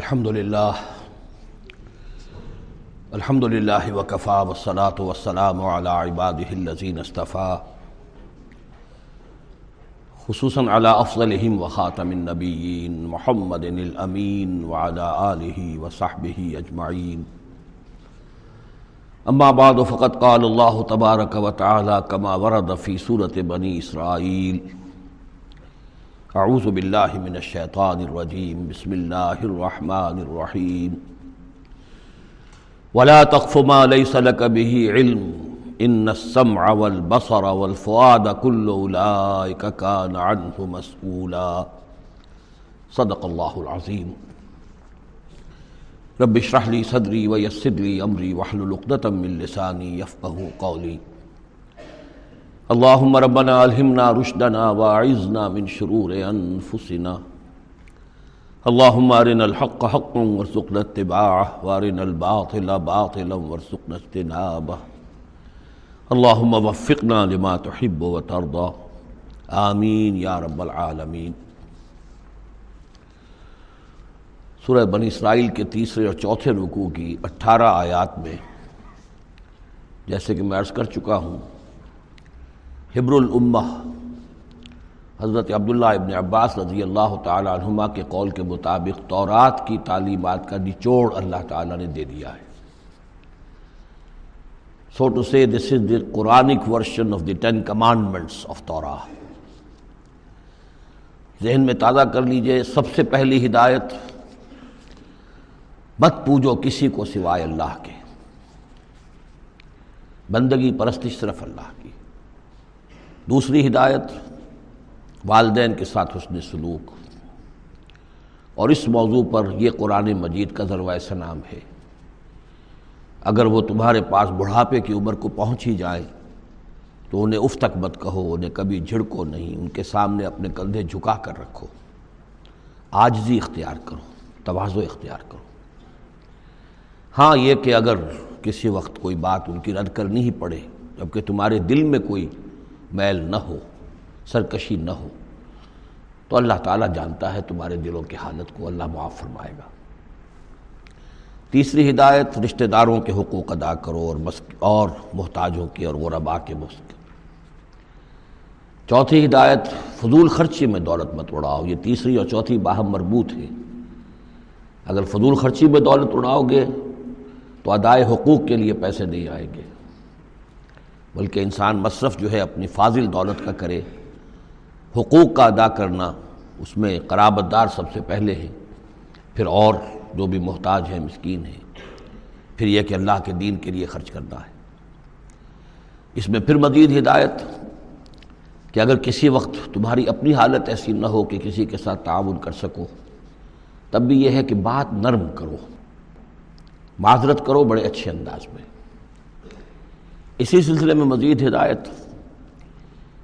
الحمد للہ وکفا والصلاۃ والسلام علی عبادہ الذین اصطفیٰ خصوصاً علی افضلہم وخاتم النبیین محمد الامین وعلی آلہ وصحبہ اجمعین اما بعد فقد قال اللہ تبارک وتعالی کما ورد فی سورۃ بنی اسرائیل اعوذ باللہ من الشیطان الرجیم بسم اللہ الرحمن الرحیم وَلَا تَقْفُ مَا لَيْسَ لَكَ بِهِ عِلْمٌ إِنَّ السَّمْعَ وَالْبَصَرَ وَالْفُؤَادَ كُلُّ أُولَٰئِكَ كَانَ عَنْهُ مَسْئُولًا صدق اللہ العظیم رب اشرح لي صدري ويسر لي أمري واحلل عقدة من لساني يفقهوا قولي اللهم ربنا ألهمنا رشدنا وأعذنا من شرور أنفسنا اللہم ارنا الحق حقا وارزقنا اتباعه وارنا الباطل باطلا وارزقنا اجتنابه اللہم وفقنا لما تحب وترضى آمین یا رب العالمین. سورہ بنی اسرائیل کے تیسرے اور چوتھے رکوع کی 18 آیات میں جیسے کہ میں عرض کر چکا ہوں حبر الامہ حضرت عبداللہ ابن عباس رضی اللہ تعالی عنہما کے قول کے مطابق تورات کی تعلیمات کا نچوڑ اللہ تعالی نے دے دیا ہے. So to say, this is the Quranic version of the 10 commandments of Torah. ذہن میں تازہ کر لیجئے. سب سے پہلی ہدایت, مت پوجو کسی کو سوائے اللہ کے. بندگی پرستش صرف اللہ کی. دوسری ہدایت, والدین کے ساتھ حسن سلوک. اور اس موضوع پر یہ قرآن مجید کا ذروۂ سنام ہے. اگر وہ تمہارے پاس بڑھاپے کی عمر کو پہنچ ہی جائیں تو انہیں اف تک مت کہو, انہیں کبھی جھڑکو نہیں, ان کے سامنے اپنے کندھے جھکا کر رکھو, عاجزی اختیار کرو, تواضع اختیار کرو. ہاں یہ کہ اگر کسی وقت کوئی بات ان کی رد کرنی ہی پڑے جبکہ تمہارے دل میں کوئی میل نہ ہو, سرکشی نہ ہو, تو اللہ تعالیٰ جانتا ہے تمہارے دلوں کی حالت کو, اللہ معاف فرمائے گا. تیسری ہدایت, رشتہ داروں کے حقوق ادا کرو اور محتاجوں کے اور غرباء کے مسکن. چوتھی ہدایت, فضول خرچی میں دولت مت اڑاؤ. یہ تیسری اور چوتھی باہم مربوط ہے. اگر فضول خرچی میں دولت اڑاؤ گے تو ادائے حقوق کے لیے پیسے نہیں آئیں گے, بلکہ انسان مصرف جو ہے اپنی فاضل دولت کا کرے. حقوق کا ادا کرنا اس میں قرابت دار سب سے پہلے ہے, پھر اور جو بھی محتاج ہیں, مسکین ہیں, پھر یہ کہ اللہ کے دین کے لیے خرچ کرنا ہے. اس میں پھر مزید ہدایت کہ اگر کسی وقت تمہاری اپنی حالت ایسی نہ ہو کہ کسی کے ساتھ تعاون کر سکو, تب بھی یہ ہے کہ بات نرم کرو, معذرت کرو بڑے اچھے انداز میں. اسی سلسلے میں مزید ہدایت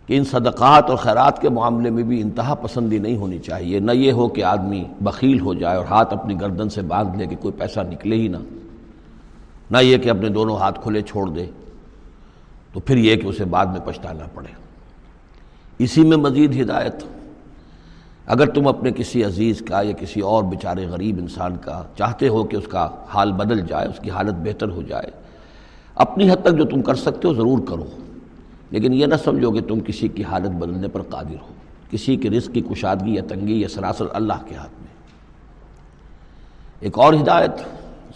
کہ ان صدقات اور خیرات کے معاملے میں بھی انتہا پسندی نہیں ہونی چاہیے. نہ یہ ہو کہ آدمی بخیل ہو جائے اور ہاتھ اپنی گردن سے باندھ لے کہ کوئی پیسہ نکلے ہی نہ, نہ یہ کہ اپنے دونوں ہاتھ کھلے چھوڑ دے تو پھر یہ کہ اسے بعد میں پچھتانا پڑے. اسی میں مزید ہدایت, اگر تم اپنے کسی عزیز کا یا کسی اور بیچارے غریب انسان کا چاہتے ہو کہ اس کا حال بدل جائے, اس کی حالت بہتر ہو جائے, اپنی حد تک جو تم کر سکتے ہو ضرور کرو, لیکن یہ نہ سمجھو کہ تم کسی کی حالت بدلنے پر قادر ہو. کسی کے رزق کی کشادگی یا تنگی یا سراسر اللہ کے ہاتھ میں. ایک اور ہدایت,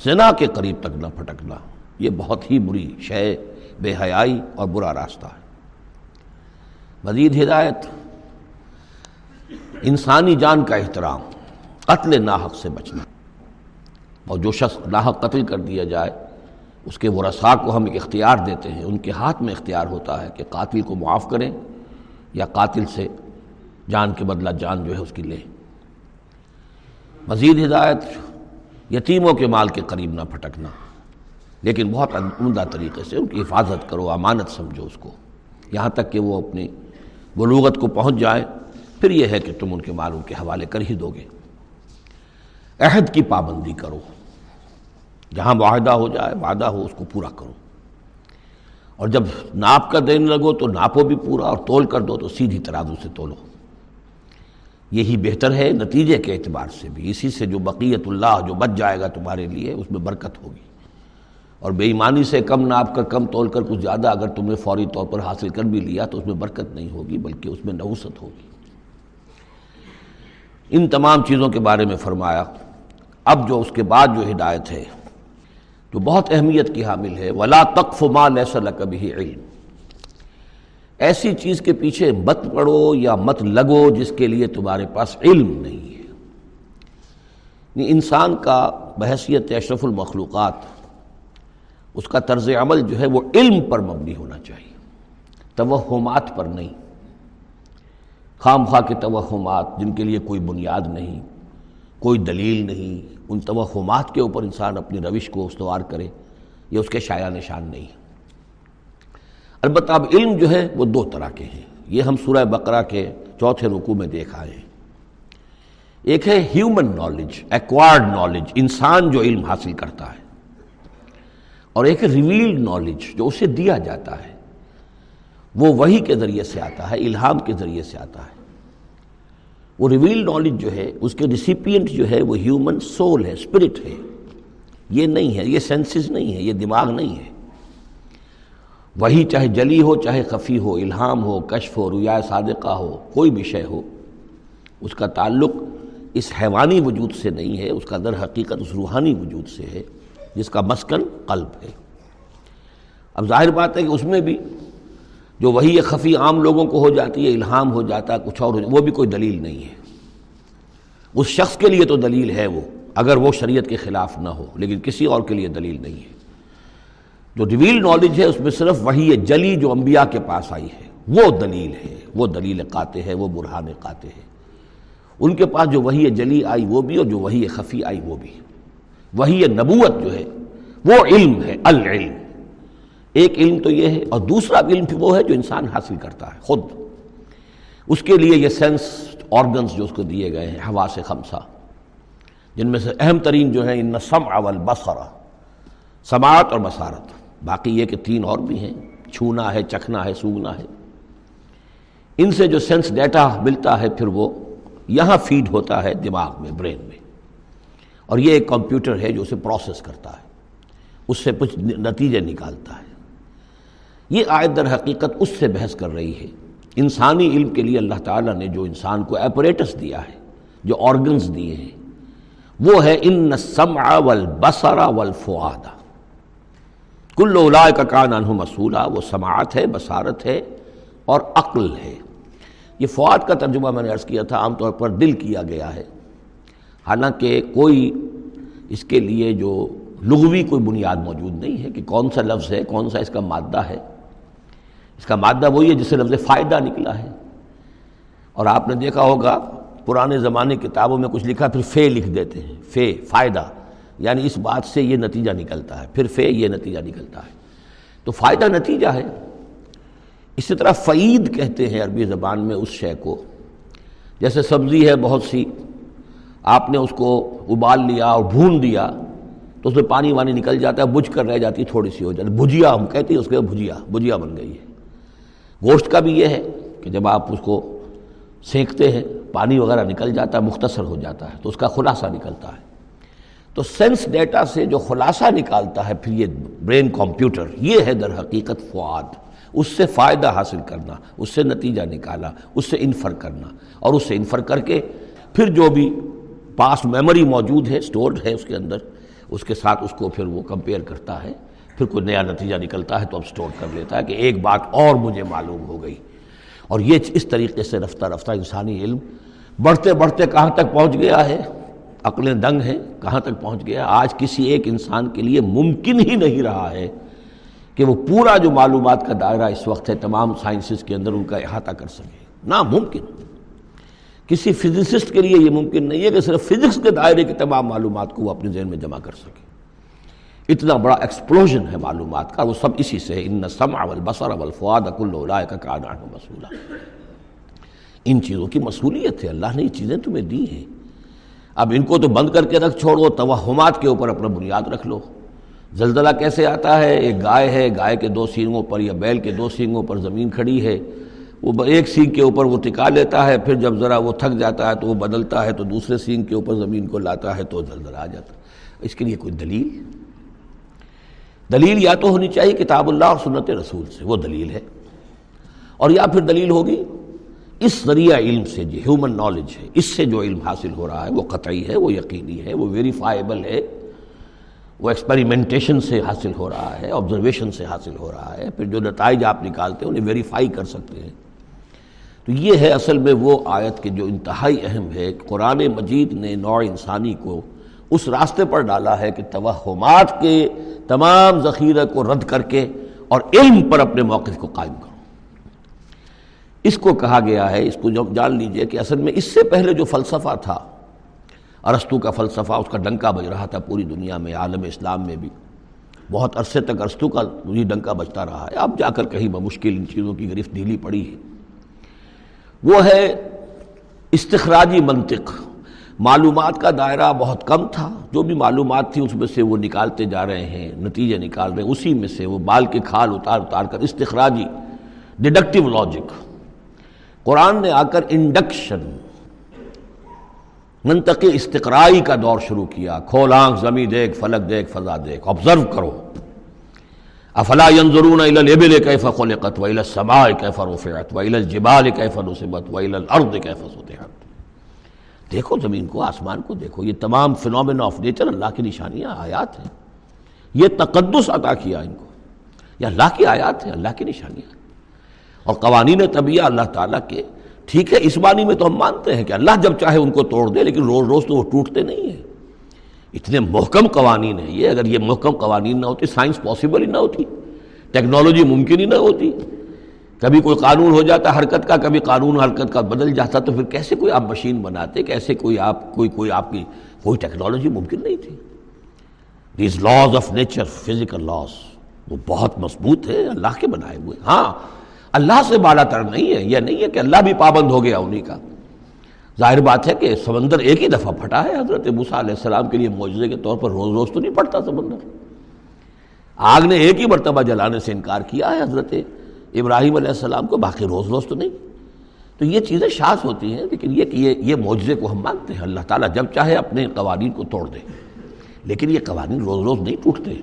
زنا کے قریب تک نہ پھٹکنا. یہ بہت ہی بری شے, بے حیائی اور برا راستہ ہے. مزید ہدایت, انسانی جان کا احترام, قتل ناحق سے بچنا. اور جو شخص ناحق قتل کر دیا جائے اس کے ورثاء کو ہم ایک اختیار دیتے ہیں, ان کے ہاتھ میں اختیار ہوتا ہے کہ قاتل کو معاف کریں یا قاتل سے جان کے بدلہ جان جو ہے اس کی لیں. مزید ہدایت, یتیموں کے مال کے قریب نہ پھٹکنا, لیکن بہت عمدہ طریقے سے ان کی حفاظت کرو, امانت سمجھو اس کو, یہاں تک کہ وہ اپنی بلوغت کو پہنچ جائیں, پھر یہ ہے کہ تم ان کے مال ان کے حوالے کر ہی دو گے. عہد کی پابندی کرو, جہاں معاہدہ ہو جائے, وعدہ ہو, اس کو پورا کرو. اور جب ناپ کا دینے لگو تو ناپو بھی پورا, اور تول کر دو تو سیدھی ترازو سے تولو. یہی بہتر ہے نتیجے کے اعتبار سے بھی، اسی سے جو بقیت اللہ جو بچ جائے گا تمہارے لیے اس میں برکت ہوگی، اور بے ایمانی سے کم ناپ کا کم تول کر کچھ زیادہ اگر تم نے فوری طور پر حاصل کر بھی لیا تو اس میں برکت نہیں ہوگی بلکہ اس میں نحوست ہوگی۔ ان تمام چیزوں کے بارے میں فرمایا۔ اب جو اس کے بعد جو ہدایت ہے جو بہت اہمیت کی حامل ہے، وَلَا تَقْفُ مَا لَيْسَ لَكَ بِهِ عِلْمٌ، ایسی چیز کے پیچھے مت پڑو یا مت لگو جس کے لیے تمہارے پاس علم نہیں ہے۔ انسان کا بحیثیت اشرف المخلوقات اس کا طرز عمل جو ہے وہ علم پر مبنی ہونا چاہیے، توہمات پر نہیں، خام خواہ کے توہمات جن کے لیے کوئی بنیاد نہیں، کوئی دلیل نہیں، ان توہمات کے اوپر انسان اپنی روش کو استوار کرے، یہ اس کے شایع نشان نہیں۔ البتہ اب علم جو ہے وہ دو طرح کے ہیں، یہ ہم سورہ بقرہ کے چوتھے رکوع میں دیکھ آئے ہیں۔ ایک ہے ہیومن نالج، ایکوائرڈ نالج، انسان جو علم حاصل کرتا ہے، اور ایک ریویلڈ نالج جو اسے دیا جاتا ہے، وہ وحی کے ذریعے سے آتا ہے، الہام کے ذریعے سے آتا ہے۔ وہ ریویلڈ نالج جو ہے اس کے ریسیپینٹ جو ہے وہ ہیومن سول ہے، اسپرٹ ہے، یہ نہیں ہے، یہ سینسز نہیں ہے، یہ دماغ نہیں ہے۔ وحی چاہے جلی ہو چاہے خفی ہو، الہام ہو، کشف ہو، رؤیا صادقہ ہو، کوئی بھی شے ہو، اس کا تعلق اس حیوانی وجود سے نہیں ہے، اس کا در حقیقت اس روحانی وجود سے ہے جس کا مسکن قلب ہے۔ اب ظاہر بات ہے کہ اس میں بھی جو وحی خفی عام لوگوں کو ہو جاتی ہے، الہام ہو جاتا ہے، کچھ اور ہو جاتا، وہ بھی کوئی دلیل نہیں ہے۔ اس شخص کے لیے تو دلیل ہے وہ، اگر وہ شریعت کے خلاف نہ ہو، لیکن کسی اور کے لیے دلیل نہیں ہے۔ جو ریویلڈ نالج ہے اس میں صرف وحی جلی جو انبیاء کے پاس آئی ہے وہ دلیل ہے، وہ دلیل قاطع ہے، وہ برہان قاطع ہے۔ ان کے پاس جو وحی جلی آئی وہ بھی، اور جو وحی خفی آئی وہ بھی۔ وحی نبوت جو ہے وہ علم ہے، العلم۔ ایک علم تو یہ ہے، اور دوسرا علم وہ ہے جو انسان حاصل کرتا ہے خود، اس کے لیے یہ سینس آرگنز جو اس کو دیے گئے ہیں، حواس خمسہ، جن میں سے اہم ترین جو ہیں ان السمع والبصر، سماعت اور بصارت، باقی یہ کہ تین اور بھی ہیں، چھونا ہے، چکھنا ہے، سونگنا ہے۔ ان سے جو سینس ڈیٹا ملتا ہے پھر وہ یہاں فیڈ ہوتا ہے دماغ میں، برین میں، اور یہ ایک کمپیوٹر ہے جو اسے پروسیس کرتا ہے، اس سے کچھ نتیجے نکالتا ہے۔ یہ آیت در حقیقت اس سے بحث کر رہی ہے، انسانی علم کے لیے اللہ تعالیٰ نے جو انسان کو ایپریٹس دیا ہے، جو آرگنز دیے ہیں، وہ ہے ان السمع والبصر والفؤاد کل اولئک کان عنہ مسئولا۔ وہ سماعت ہے، بصارت ہے اور عقل ہے۔ یہ فؤاد کا ترجمہ میں نے عرض کیا تھا، عام طور پر دل کیا گیا ہے، حالانکہ کوئی اس کے لیے جو لغوی کوئی بنیاد موجود نہیں ہے کہ کون سا لفظ ہے، کون سا اس کا مادہ ہے۔ اس کا مادہ وہی ہے جس سے لفظ فائدہ نکلا ہے، اور آپ نے دیکھا ہوگا پرانے زمانے کتابوں میں کچھ لکھا پھر فے لکھ دیتے ہیں، فے فائدہ، یعنی اس بات سے یہ نتیجہ نکلتا ہے، پھر فے یہ نتیجہ نکلتا ہے، تو فائدہ نتیجہ ہے۔ اسی طرح فعید کہتے ہیں عربی زبان میں اس شے کو، جیسے سبزی ہے بہت سی، آپ نے اس کو ابال لیا اور بھون دیا تو اس میں پانی وانی نکل جاتا ہے، بجھ کر رہ جاتی، تھوڑی سی ہو جاتی، بھجیا ہم کہتے ہیں اس کے، بھجیا بھجیا بن گئی ہے۔ گوشت کا بھی یہ ہے کہ جب آپ اس کو سینکتے ہیں پانی وغیرہ نکل جاتا ہے، مختصر ہو جاتا ہے، تو اس کا خلاصہ نکلتا ہے۔ تو سینس ڈیٹا سے جو خلاصہ نکالتا ہے پھر یہ برین کمپیوٹر، یہ ہے در حقیقت فؤاد، اس سے فائدہ حاصل کرنا، اس سے نتیجہ نکالا، اس سے انفر کرنا، اور اس سے انفر کر کے پھر جو بھی پاسٹ میموری موجود ہے، سٹورڈ ہے اس کے اندر، اس کے ساتھ اس کو پھر وہ کمپیئر کرتا ہے، پھر کوئی نیا نتیجہ نکلتا ہے تو اب سٹور کر لیتا ہے کہ ایک بات اور مجھے معلوم ہو گئی۔ اور یہ اس طریقے سے رفتہ رفتہ انسانی علم بڑھتے بڑھتے کہاں تک پہنچ گیا ہے، عقلیں دنگ ہیں کہاں تک پہنچ گیا۔ آج کسی ایک انسان کے لیے ممکن ہی نہیں رہا ہے کہ وہ پورا جو معلومات کا دائرہ اس وقت ہے تمام سائنسز کے اندر ان کا احاطہ کر سکے، ناممکن۔ کسی فزسسٹ کے لیے یہ ممکن نہیں ہے کہ صرف فزکس کے دائرے کی تمام معلومات کو وہ اپنے ذہن میں جمع کر سکے، اتنا بڑا ایکسپلوژن ہے معلومات کا، وہ سب اسی سے ہے۔ ان السمع والبصر والفؤاد کل اولئک کان عنہ مسئولا، ان چیزوں کی مسئولیت ہے، اللہ نے یہ چیزیں تمہیں دی ہیں، اب ان کو تو بند کر کے رکھ چھوڑو، توہمات کے اوپر اپنا بنیاد رکھ لو۔ زلزلہ کیسے آتا ہے؟ ایک گائے ہے، گائے کے دو سینگوں پر یا بیل کے دو سینگوں پر زمین کھڑی ہے، وہ ایک سینگ کے اوپر وہ ٹکا لیتا ہے، پھر جب ذرا وہ تھک جاتا ہے تو وہ بدلتا ہے، تو دوسرے سینگ کے اوپر زمین کو لاتا ہے تو زلزلہ آ جاتا ہے۔ اس کے لیے کوئی دلیل یا تو ہونی چاہیے کتاب اللہ اور سنت رسول سے، وہ دلیل ہے، اور یا پھر دلیل ہوگی اس ذریعہ علم سے، جو ہیومن نالج ہے، اس سے جو علم حاصل ہو رہا ہے وہ قطعی ہے، وہ یقینی ہے، وہ ویریفائیبل ہے، وہ ایکسپریمنٹیشن سے حاصل ہو رہا ہے، آبزرویشن سے حاصل ہو رہا ہے، پھر جو نتائج آپ نکالتے ہیں انہیں ویریفائی کر سکتے ہیں۔ تو یہ ہے اصل میں وہ آیت کے جو انتہائی اہم ہے، کہ قرآن مجید نے نوع انسانی کو اس راستے پر ڈالا ہے کہ توہمات کے تمام ذخیرہ کو رد کر کے اور علم پر اپنے موقف کو قائم کرو۔ اس کو کہا گیا ہے، اس کو جب جان لیجئے کہ اصل میں اس سے پہلے جو فلسفہ تھا، ارسطو کا فلسفہ، اس کا ڈنکا بج رہا تھا پوری دنیا میں، عالم اسلام میں بھی بہت عرصے تک ارسطو کا یہ ڈنکا بجتا رہا ہے۔ اب جا کر کہیں بمشکل ان چیزوں کی گرفت ڈھیلی پڑی ہے۔ وہ ہے استخراجی منطق، معلومات کا دائرہ بہت کم تھا، جو بھی معلومات تھی اس میں سے وہ نکالتے جا رہے ہیں، نتیجے نکال رہے ہیں، اسی میں سے وہ بال کے کھال اتار کر استخراجی، ڈیڈکٹیو لاجک۔ قرآن نے آ کر انڈکشن، منطقی استقرائی کا دور شروع کیا۔ کھول آنکھ، زمیں دیکھ، فلک دیکھ، فضا دیکھ، آبزرو کرو۔ افلا ينظرون الى الابل كيف خلقت والى السماء كيف رفعت والى الجبال كيف نصبت والى الارض كيف سطحت۔ دیکھو زمین کو، آسمان کو دیکھو، یہ تمام فینومینا آف نیچر اللہ کی نشانیاں، آیات ہیں۔ یہ تقدس عطا کیا ان کو، یہ اللہ کی آیات ہیں، اللہ کی نشانیاں اور قوانین طبیعہ اللہ تعالیٰ کے۔ ٹھیک ہے، اس معنی میں تو ہم مانتے ہیں کہ اللہ جب چاہے ان کو توڑ دے، لیکن روز روز تو وہ ٹوٹتے نہیں ہیں، اتنے محکم قوانین ہیں یہ۔ اگر یہ محکم قوانین نہ ہوتے، سائنس پاسبل ہی نہ ہوتی، ٹیکنالوجی ممکن ہی نہ ہوتی۔ کبھی کوئی قانون ہو جاتا حرکت کا، کبھی قانون حرکت کا بدل جاتا، تو پھر کیسے کوئی آپ مشین بناتے، کیسے کوئی آپ کی ٹیکنالوجی ممکن نہیں تھی۔ These laws of nature, physical laws, وہ بہت مضبوط ہے، اللہ کے بنائے ہوئے۔ ہاں، اللہ سے بالا تر نہیں ہے، یہ نہیں ہے کہ اللہ بھی پابند ہو گیا انہی کا۔ ظاہر بات ہے کہ سمندر ایک ہی دفعہ پھٹا ہے، حضرت موسیٰ علیہ السلام کے لیے معجزے کے طور پر روز روز تو نہیں پھٹتا سمندر۔ آگ نے ایک ہی مرتبہ جلانے سے انکار کیا ہے حضرت ابراہیم علیہ السلام کو، باقی روز روز تو نہیں۔ تو یہ چیزیں شاذ ہوتی ہیں، لیکن یہ معجزے کو ہم مانتے ہیں، اللہ تعالیٰ جب چاہے اپنے قوانین کو توڑ دے، لیکن یہ قوانین روز روز نہیں ٹوٹتے،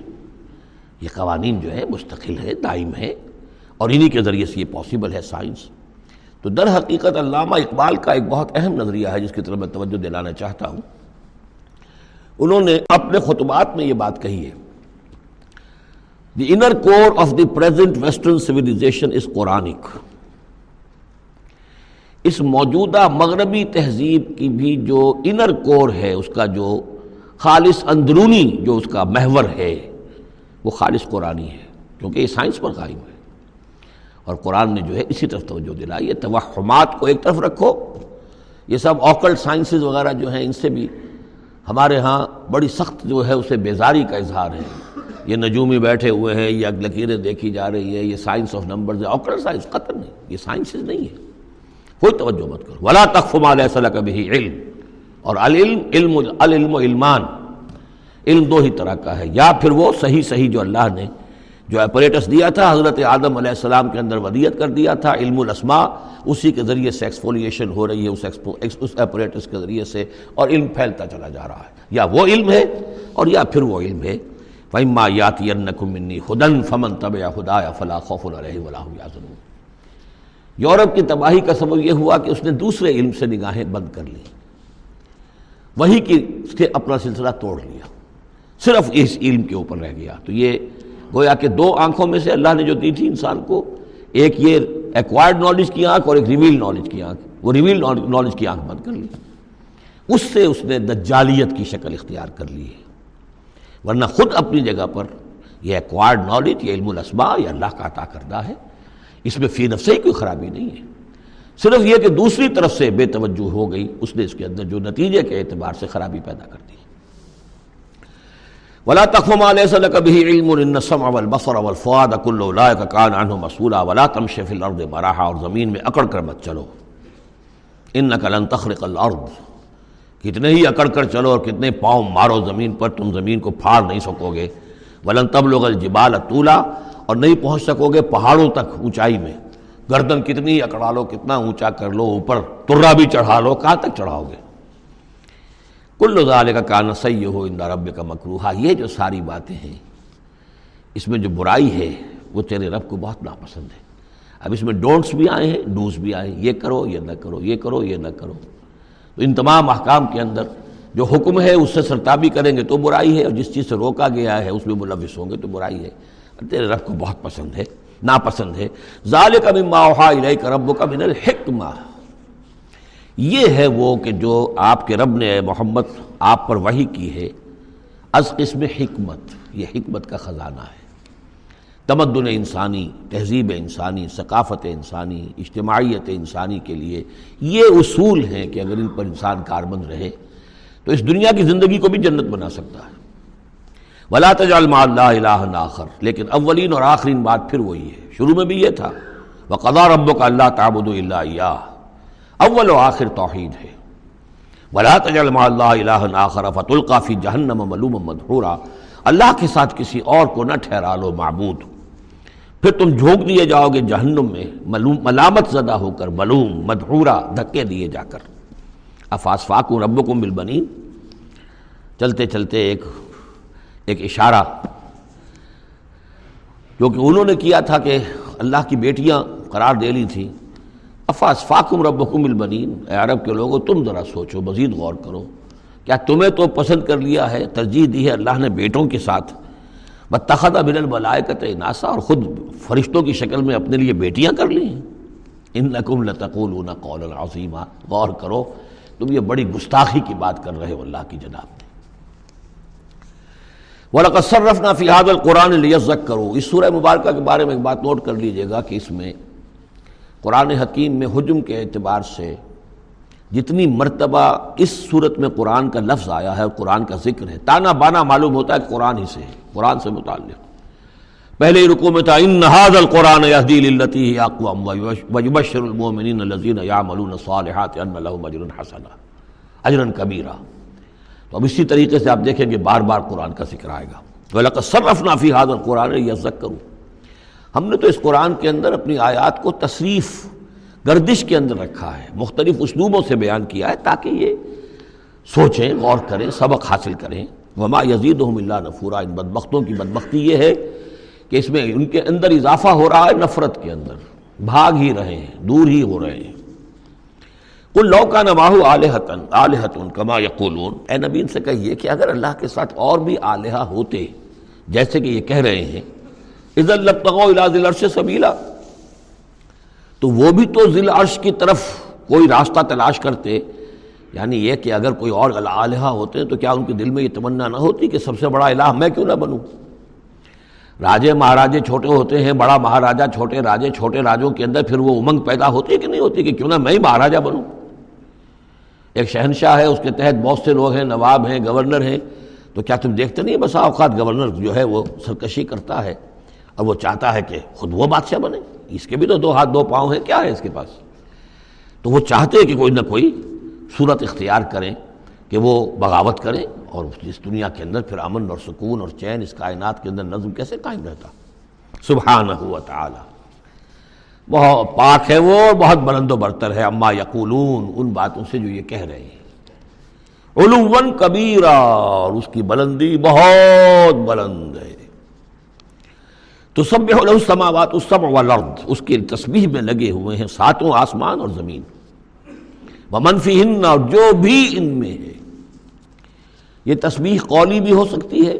یہ قوانین جو ہے مستقل ہے، دائم ہے، اور انہی کے ذریعے سے یہ پاسبل ہے سائنس۔ تو در حقیقت علامہ اقبال کا ایک بہت اہم نظریہ ہے جس کی طرف میں توجہ دلانا چاہتا ہوں۔ انہوں نے اپنے خطبات میں یہ بات کہی ہے، the inner core of the present western civilisation is Quranic. اس موجودہ مغربی تہذیب کی بھی جو انر کور ہے، اس کا جو خالص اندرونی جو اس کا محور ہے، وہ خالص قرآنی ہے، کیونکہ یہ سائنس پر قائم ہے۔ اور قرآن نے جو ہے اسی طرف توجہ دلائی ہے۔ توہمات کو ایک طرف رکھو، یہ سب اوکلٹ سائنسز وغیرہ جو ہیں، ان سے بھی ہمارے ہاں بڑی سخت جو ہے اسے بیزاری کا اظہار ہے۔ یہ نجومی بیٹھے ہوئے ہیں، یہ لکیریں دیکھی جا رہی ہے، یہ سائنس آف نمبرز ہے، اوکلٹ سائنس، ختم نہیں، یہ سائنسز نہیں ہے، کوئی توجہ مت کرو۔ ولا تخف ما لیس لک بہ علم، اور العلم علمان، علم دو ہی طرح کا ہے، یا پھر وہ صحیح جو اللہ نے جو اپریٹس دیا تھا، حضرت آدم علیہ السلام کے اندر ودیعت کر دیا تھا، علم الاسماء، اسی کے ذریعے سے ایکسفولیشن ہو رہی ہے اس اپریٹس کے ذریعے سے، اور علم پھیلتا چلا جا رہا ہے، یا وہ علم ہے اور یا پھر وہ علم ہے۔ فَإِمَّا يَأْتِيَنَّكُم مِّنِّي هُدًى فَمَن تَبِعَ هُدَايَ فَلَا خَوْفٌ عَلَيْهِمْ وَلَا هُمْ يَحْزَنُونَ۔ یورپ کی تباہی کا سبب یہ ہوا کہ اس نے دوسرے علم سے نگاہیں بند کر لیں، وہی کہ اپنا سلسلہ توڑ لیا، صرف اس علم کے اوپر رہ گیا۔ تو یہ گویا کہ دو آنکھوں میں سے اللہ نے جو دی تھی انسان کو، ایک یہ ایکوائرڈ نالج کی آنکھ اور ایک ریویل نالج کی آنکھ، وہ ریویل نالج کی آنکھ بند کر لی، اس سے اس نے دجالیت کی شکل اختیار کر لی ہے۔ ورنہ خود اپنی جگہ پر یہ ایکوائرڈ نالج، یہ علم الاسماء، یہ اللہ کا عطا کردہ ہے، اس میں فی نفسہ ہی کوئی خرابی نہیں ہے، صرف یہ کہ دوسری طرف سے بے توجہ ہو گئی، اس نے اس کے اندر جو نتیجے کے اعتبار سے خرابی پیدا کر دی۔ ولا تخف ما ليس لك به علم ان السمع والبصر والفؤاد كل اولئك كان عنه مسؤولا ولا تمشي في الارض مرحا، اور زمین میں اکڑ کر مت چلو، انك لن تخرق الارض، کتنے ہی اکڑ کر چلو اور کتنے پاؤں مارو زمین پر، تم زمین کو پھاڑ نہیں سکو گے۔ ولن تبلغ الجبال طولا، اور نہیں پہنچ سکو گے پہاڑوں تک اونچائی میں۔ گردن کتنی اکڑا لو، کتنا اونچا کر لو، اوپر ترا بھی چڑھا لو، کہاں تک چڑھاؤ گے؟ کل ذالک کان سیئہ عند ربک مکروہا، یہ جو ساری باتیں ہیں اس میں جو برائی ہے وہ تیرے رب کو بہت ناپسند ہے۔ اب اس میں ڈونٹس بھی آئے ہیں، ڈوز بھی آئے ہیں، یہ کرو، یہ نہ کرو، یہ کرو، یہ نہ کرو۔ تو ان تمام احکام کے اندر جو حکم ہے اس سے سرتابی کریں گے تو برائی ہے، اور جس چیز سے روکا گیا ہے اس میں ملوث ہوں گے تو برائی ہے، تیرے رب کو بہت پسند ہے، ناپسند ہے۔ ذالک مما اوحی الیک ربک من الحکمہ، یہ ہے وہ کہ جو آپ کے رب نے محمد آپ پر وحی کی ہے از قسم حکمت، یہ حکمت کا خزانہ ہے۔ تمدن انسانی، تہذیب انسانی، ثقافت انسانی، اجتماعیت انسانی کے لیے یہ اصول ہیں کہ اگر ان پر انسان کاربند رہے تو اس دنیا کی زندگی کو بھی جنت بنا سکتا ہے۔ وَلَا تَجْعَلْ مَعَ اللَّهِ إِلَٰهًا آخَرَ، لیکن اولین اور آخرین بات پھر وہی ہے، شروع میں بھی یہ تھا وَقَضَىٰ رَبُّكَ أَلَّا تَعْبُدُوا إِلَّا إِيَّاهُ، اول و آخر توحید ہے۔ وَلَا تَجْعَلْ مَعَ اللَّهِ إِلَٰهًا آخَرَ فَتُلْقَىٰ فِي جَهَنَّمَ مَلُومًا مَدْحُورًا، اللہ کے ساتھ کسی اور کو نہ ٹھہرا لو معبود، پھر تم جھونک دیے جاؤ گے جہنم میں ملامت زدہ ہو کر، ملوم، مدحورا، دھکے دیے جا کر۔ افاسفاکم ربکم بالبنین، چلتے چلتے ایک اشارہ جو کہ انہوں نے کیا تھا کہ اللہ کی بیٹیاں قرار دے لی تھیں، افاسفاکم ربکم بالبنین، اے عرب کے لوگوں تم ذرا سوچو، مزید غور کرو، کیا تمہیں تو پسند کر لیا ہے، ترجیح دی ہے اللہ نے بیٹوں کے ساتھ، بتخذ من الملائکۃ اناثا، اور خود فرشتوں کی شکل میں اپنے لیے بیٹیاں کر لیں، انکم لتقولون قولا عظیما، غور کرو تم یہ بڑی گستاخی کی بات کر رہے ہو اللہ کی جناب نے۔ وَلَقَدْ صَرَّفْنَا فِي هَذَا الْقُرْآنِ لِيَذَّكَّرُوا، اس سورہ مبارکہ کے بارے میں ایک بات نوٹ کر لیجئے گا کہ اس میں قرآن حکیم میں حجم کے اعتبار سے جتنی مرتبہ اس صورت میں قرآن کا لفظ آیا ہے اور قرآن کا ذکر ہے، تانا بانا معلوم ہوتا ہے کہ قرآن ہی سے ہے، قرآن سے متعلق۔ پہلے ہی رکوع میں تھا ان ھذا القرآن یہدی للتی ھی اقوم ویبشر المؤمنین الذین یعملون الصالحات ان لھم اجرا حسنا اجرا کبیرا، تو اب اسی طریقے سے آپ دیکھیں گے بار بار قرآن کا ذکر آئے گا۔ وَلَقَدْ صَرَّفْنَا فِي هَذَا الْقُرْآنِ لِيَذَّكَّرُوا، ہم نے تو اس قرآن کے اندر اپنی آیات کو تصریف، گردش کے اندر رکھا ہے، مختلف اسلوبوں سے بیان کیا ہے تاکہ یہ سوچیں، غور کریں، سبق حاصل کریں۔ وما یزیدہم الا نفورا، ان بدبختوں کی بدبختی یہ ہے کہ اس میں ان کے اندر اضافہ ہو رہا ہے، نفرت کے اندر بھاگ ہی رہے ہیں، دور ہی ہو رہے ہیں۔ قل لو کان معہ آلہۃ کما یقولون، اے نبی سے کہیے کہ اگر اللہ کے ساتھ اور بھی آلہہ ہوتے جیسے کہ یہ کہہ رہے ہیں، اذا لابتغوا الی ذی العرش سبیلا، تو وہ بھی تو ذی العرش کی طرف کوئی راستہ تلاش کرتے، یعنی یہ کہ اگر کوئی اور آلہہ ہوتے تو کیا ان کے دل میں یہ تمنا نہ ہوتی کہ سب سے بڑا الہ میں کیوں نہ بنوں؟ راجے مہاراجے چھوٹے ہوتے ہیں، بڑا مہاراجا، چھوٹے راجے، چھوٹے راجوں کے اندر پھر وہ امنگ پیدا ہوتی ہے کہ نہیں ہوتی کہ کیوں نہ میں ہی مہاراجا بنوں؟ ایک شہنشاہ ہے، اس کے تحت بہت سے لوگ ہیں، نواب ہیں، گورنر ہیں، تو کیا تم دیکھتے نہیں بسا اوقات گورنر جو ہے وہ سرکشی کرتا ہے اور وہ چاہتا ہے کہ خود وہ بادشاہ بنے، اس کے بھی تو دو ہاتھ دو پاؤں ہیں، کیا ہے اس کے پاس؟ تو وہ چاہتے ہیں کہ کوئی نہ کوئی صورت اختیار کریں کہ وہ بغاوت کریں، اور اس دنیا کے اندر پھر امن اور سکون اور چین، اس کائنات کے اندر نظم کیسے قائم رہتا؟ سبحانہ و تعالی بہت پاک ہے وہ، بہت بلند و برتر ہے۔ اما یقولون، ان باتوں سے جو یہ کہہ رہے ہیں، علواً کبیرا، اور اس کی بلندی بہت بلند ہے۔ تو سبح له السماوات السبع والارض، اس کی تسبیح میں لگے ہوئے ہیں ساتوں آسمان اور زمین، ومن فیہن، اور جو بھی ان میں ہے۔ یہ تسبیح قولی بھی ہو سکتی ہے،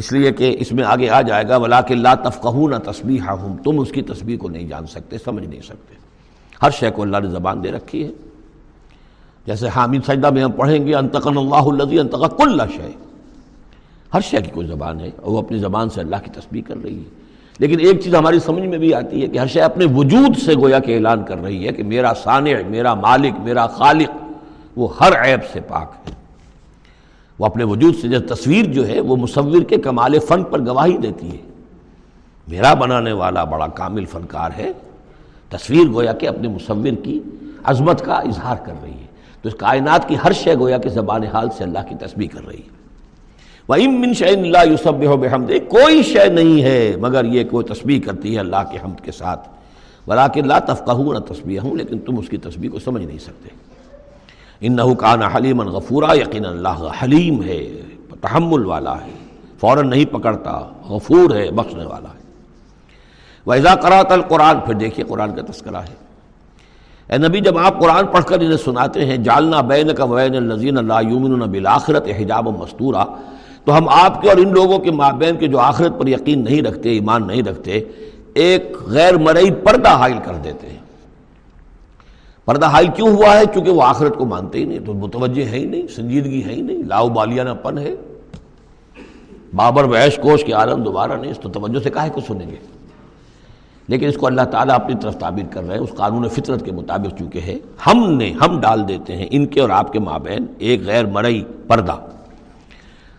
اس لیے کہ اس میں آگے آ جائے گا وَلَٰكِن لَا تَفْقَهُونَ تَسْبِيحَهُمْ، تم اس کی تسبیح کو نہیں جان سکتے، سمجھ نہیں سکتے۔ ہر شے کو اللہ نے زبان دے رکھی ہے، جیسے حامد سجدہ میں ہم پڑھیں گے انتقن اللہ الذی انتق کل شے، ہر شے کی کوئی زبان ہے اور وہ اپنی زبان سے اللہ کی تسبیح کر رہی ہے۔ لیکن ایک چیز ہماری سمجھ میں بھی آتی ہے کہ ہر شے اپنے وجود سے گویا کہ اعلان کر رہی ہے کہ میرا صانع، میرا مالک، میرا خالق، وہ ہر عیب سے پاک ہے، وہ اپنے وجود سے۔ جب تصویر جو ہے وہ مصور کے کمال فن پر گواہی دیتی ہے، میرا بنانے والا بڑا کامل فنکار ہے، تصویر گویا کہ اپنے مصور کی عظمت کا اظہار کر رہی ہے۔ تو اس کائنات کی ہر شے گویا کہ زبان حال سے اللہ کی تسبیح کر رہی ہے۔ وَإِن مِّن شَيْءٍ لَا يُسَبِّحُ بِحَمْدِهِ، کوئی شے نہیں ہے مگر یہ کوئی تسبیح کرتی ہے اللہ کے حمد کے ساتھ، وَلَٰكِنْ لَا تَفْقَهُونَ تَسْبِيحَهُمْ، لیکن تم اس کی تسبیح کو سمجھ نہیں سکتے. اِنَّهُ كَانَ حَلِيمًا غَفُورًا، یقینا اللہ حلیم ہے، تحمل والا ہے، فوراً نہیں پکڑتا، غفور ہے، بخشنے والا ہے. وَإِذَا قَرَأْتَ الْقُرْآنَ، پھر دیکھیے قرآن کا تذکرہ ہے. اے نبی، جب آپ قرآن پڑھ کر انہیں سناتے ہیں، جعلنا بینک وبین الذین لا یؤمنون بالآخرۃ حجابا مستورا، تو ہم آپ کے اور ان لوگوں کے مابین کے جو آخرت پر یقین نہیں رکھتے، ایمان نہیں رکھتے، ایک غیر مرئی پردہ حائل کر دیتے ہیں. پردہ حائل کیوں ہوا ہے؟ کیونکہ وہ آخرت کو مانتے ہی نہیں، تو متوجہ ہے ہی نہیں، سنجیدگی ہے ہی نہیں، لاؤبالیانہ پن ہے، بابر ویش کوش کے عالم دوبارہ نہیں. اس تو توجہ سے کاہے کو سنیں گے، لیکن اس کو اللہ تعالیٰ اپنی طرف تعبیر کر رہے ہیں اس قانون فطرت کے مطابق. چونکہ ہے ہم ڈال دیتے ہیں ان کے اور آپ کے مابین ایک غیر مرئی پردہ.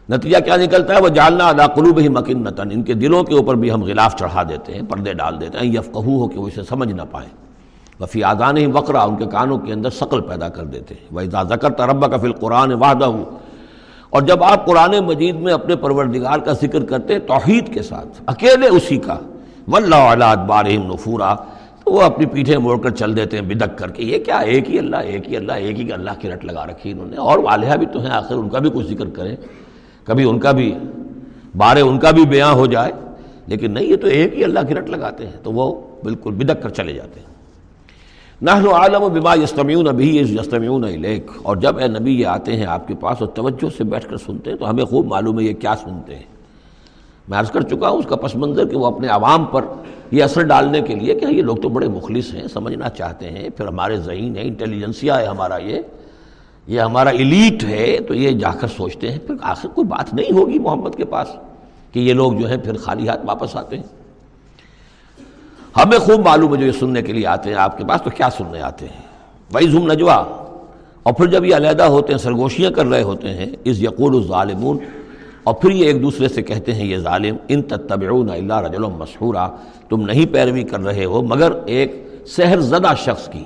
نتیجہ کیا نکلتا ہے؟ وہ جالنا علی قلوبہم مکنتاً، ان کے دلوں کے اوپر بھی ہم غلاف چڑھا دیتے ہیں، پردے ڈال دیتے ہیں. یفقہو، ہو کہ وہ اسے سمجھ نہ پائے. وفی آذانہم وقرا، ان کے کانوں کے اندر ثقل پیدا کر دیتے ہیں. وإذا ذکرت ربک فی القرآن وحدہ، اور جب آپ قرآن مجید میں اپنے پروردگار کا ذکر کرتے توحید کے ساتھ، اکیلے اسی کا، واللہ علی ادبارہم نفورا، تو وہ اپنی پیٹھیں موڑ کر چل دیتے ہیں بدک کر کے. یہ کیا، ایک ہی اللہ، ایک ہی اللہ، ایک ہی اللہ کی رٹ لگا رکھی انہوں نے. اور والہا بھی تو ہیں، آخر ان کا بھی کچھ ذکر کریں، کبھی ان کا بھی بارے ان کا بھی بیان ہو جائے، لیکن نہیں، یہ تو ایک ہی اللہ کی رٹ لگاتے ہیں، تو وہ بالکل بدک کر چلے جاتے ہیں. نحن عالم بما یستمعون به اذ یستمعون الیک، اور جب اے نبی یہ آتے ہیں آپ کے پاس اور توجہ سے بیٹھ کر سنتے ہیں تو ہمیں خوب معلوم ہے یہ کیا سنتے ہیں. میں عرض کر چکا ہوں اس کا پس منظر کہ وہ اپنے عوام پر یہ اثر ڈالنے کے لیے کہ یہ لوگ تو بڑے مخلص ہیں، سمجھنا چاہتے ہیں، پھر ہمارے ذہین ہیں، انٹیلیجنسیا ہے ہمارا، یہ ہمارا ایلیٹ ہے، تو یہ جا کر سوچتے ہیں. پھر آخر کوئی بات نہیں ہوگی محمد کے پاس کہ یہ لوگ جو ہیں پھر خالی ہاتھ واپس آتے ہیں. ہمیں خوب معلوم ہے جو یہ سننے کے لیے آتے ہیں آپ کے پاس تو کیا سننے آتے ہیں. وَإِذْ هُمْ نَجْوَىٰ، اور پھر جب یہ علیحدہ ہوتے ہیں، سرگوشیاں کر رہے ہوتے ہیں، اِذْ يَقُولُ الظَّالِمُونَ، اور پھر یہ ایک دوسرے سے کہتے ہیں یہ ظالم، ان تتبعون الا رجلا مسحورا، تم نہیں پیروی کر رہے ہو مگر ایک سحر زدہ شخص کی.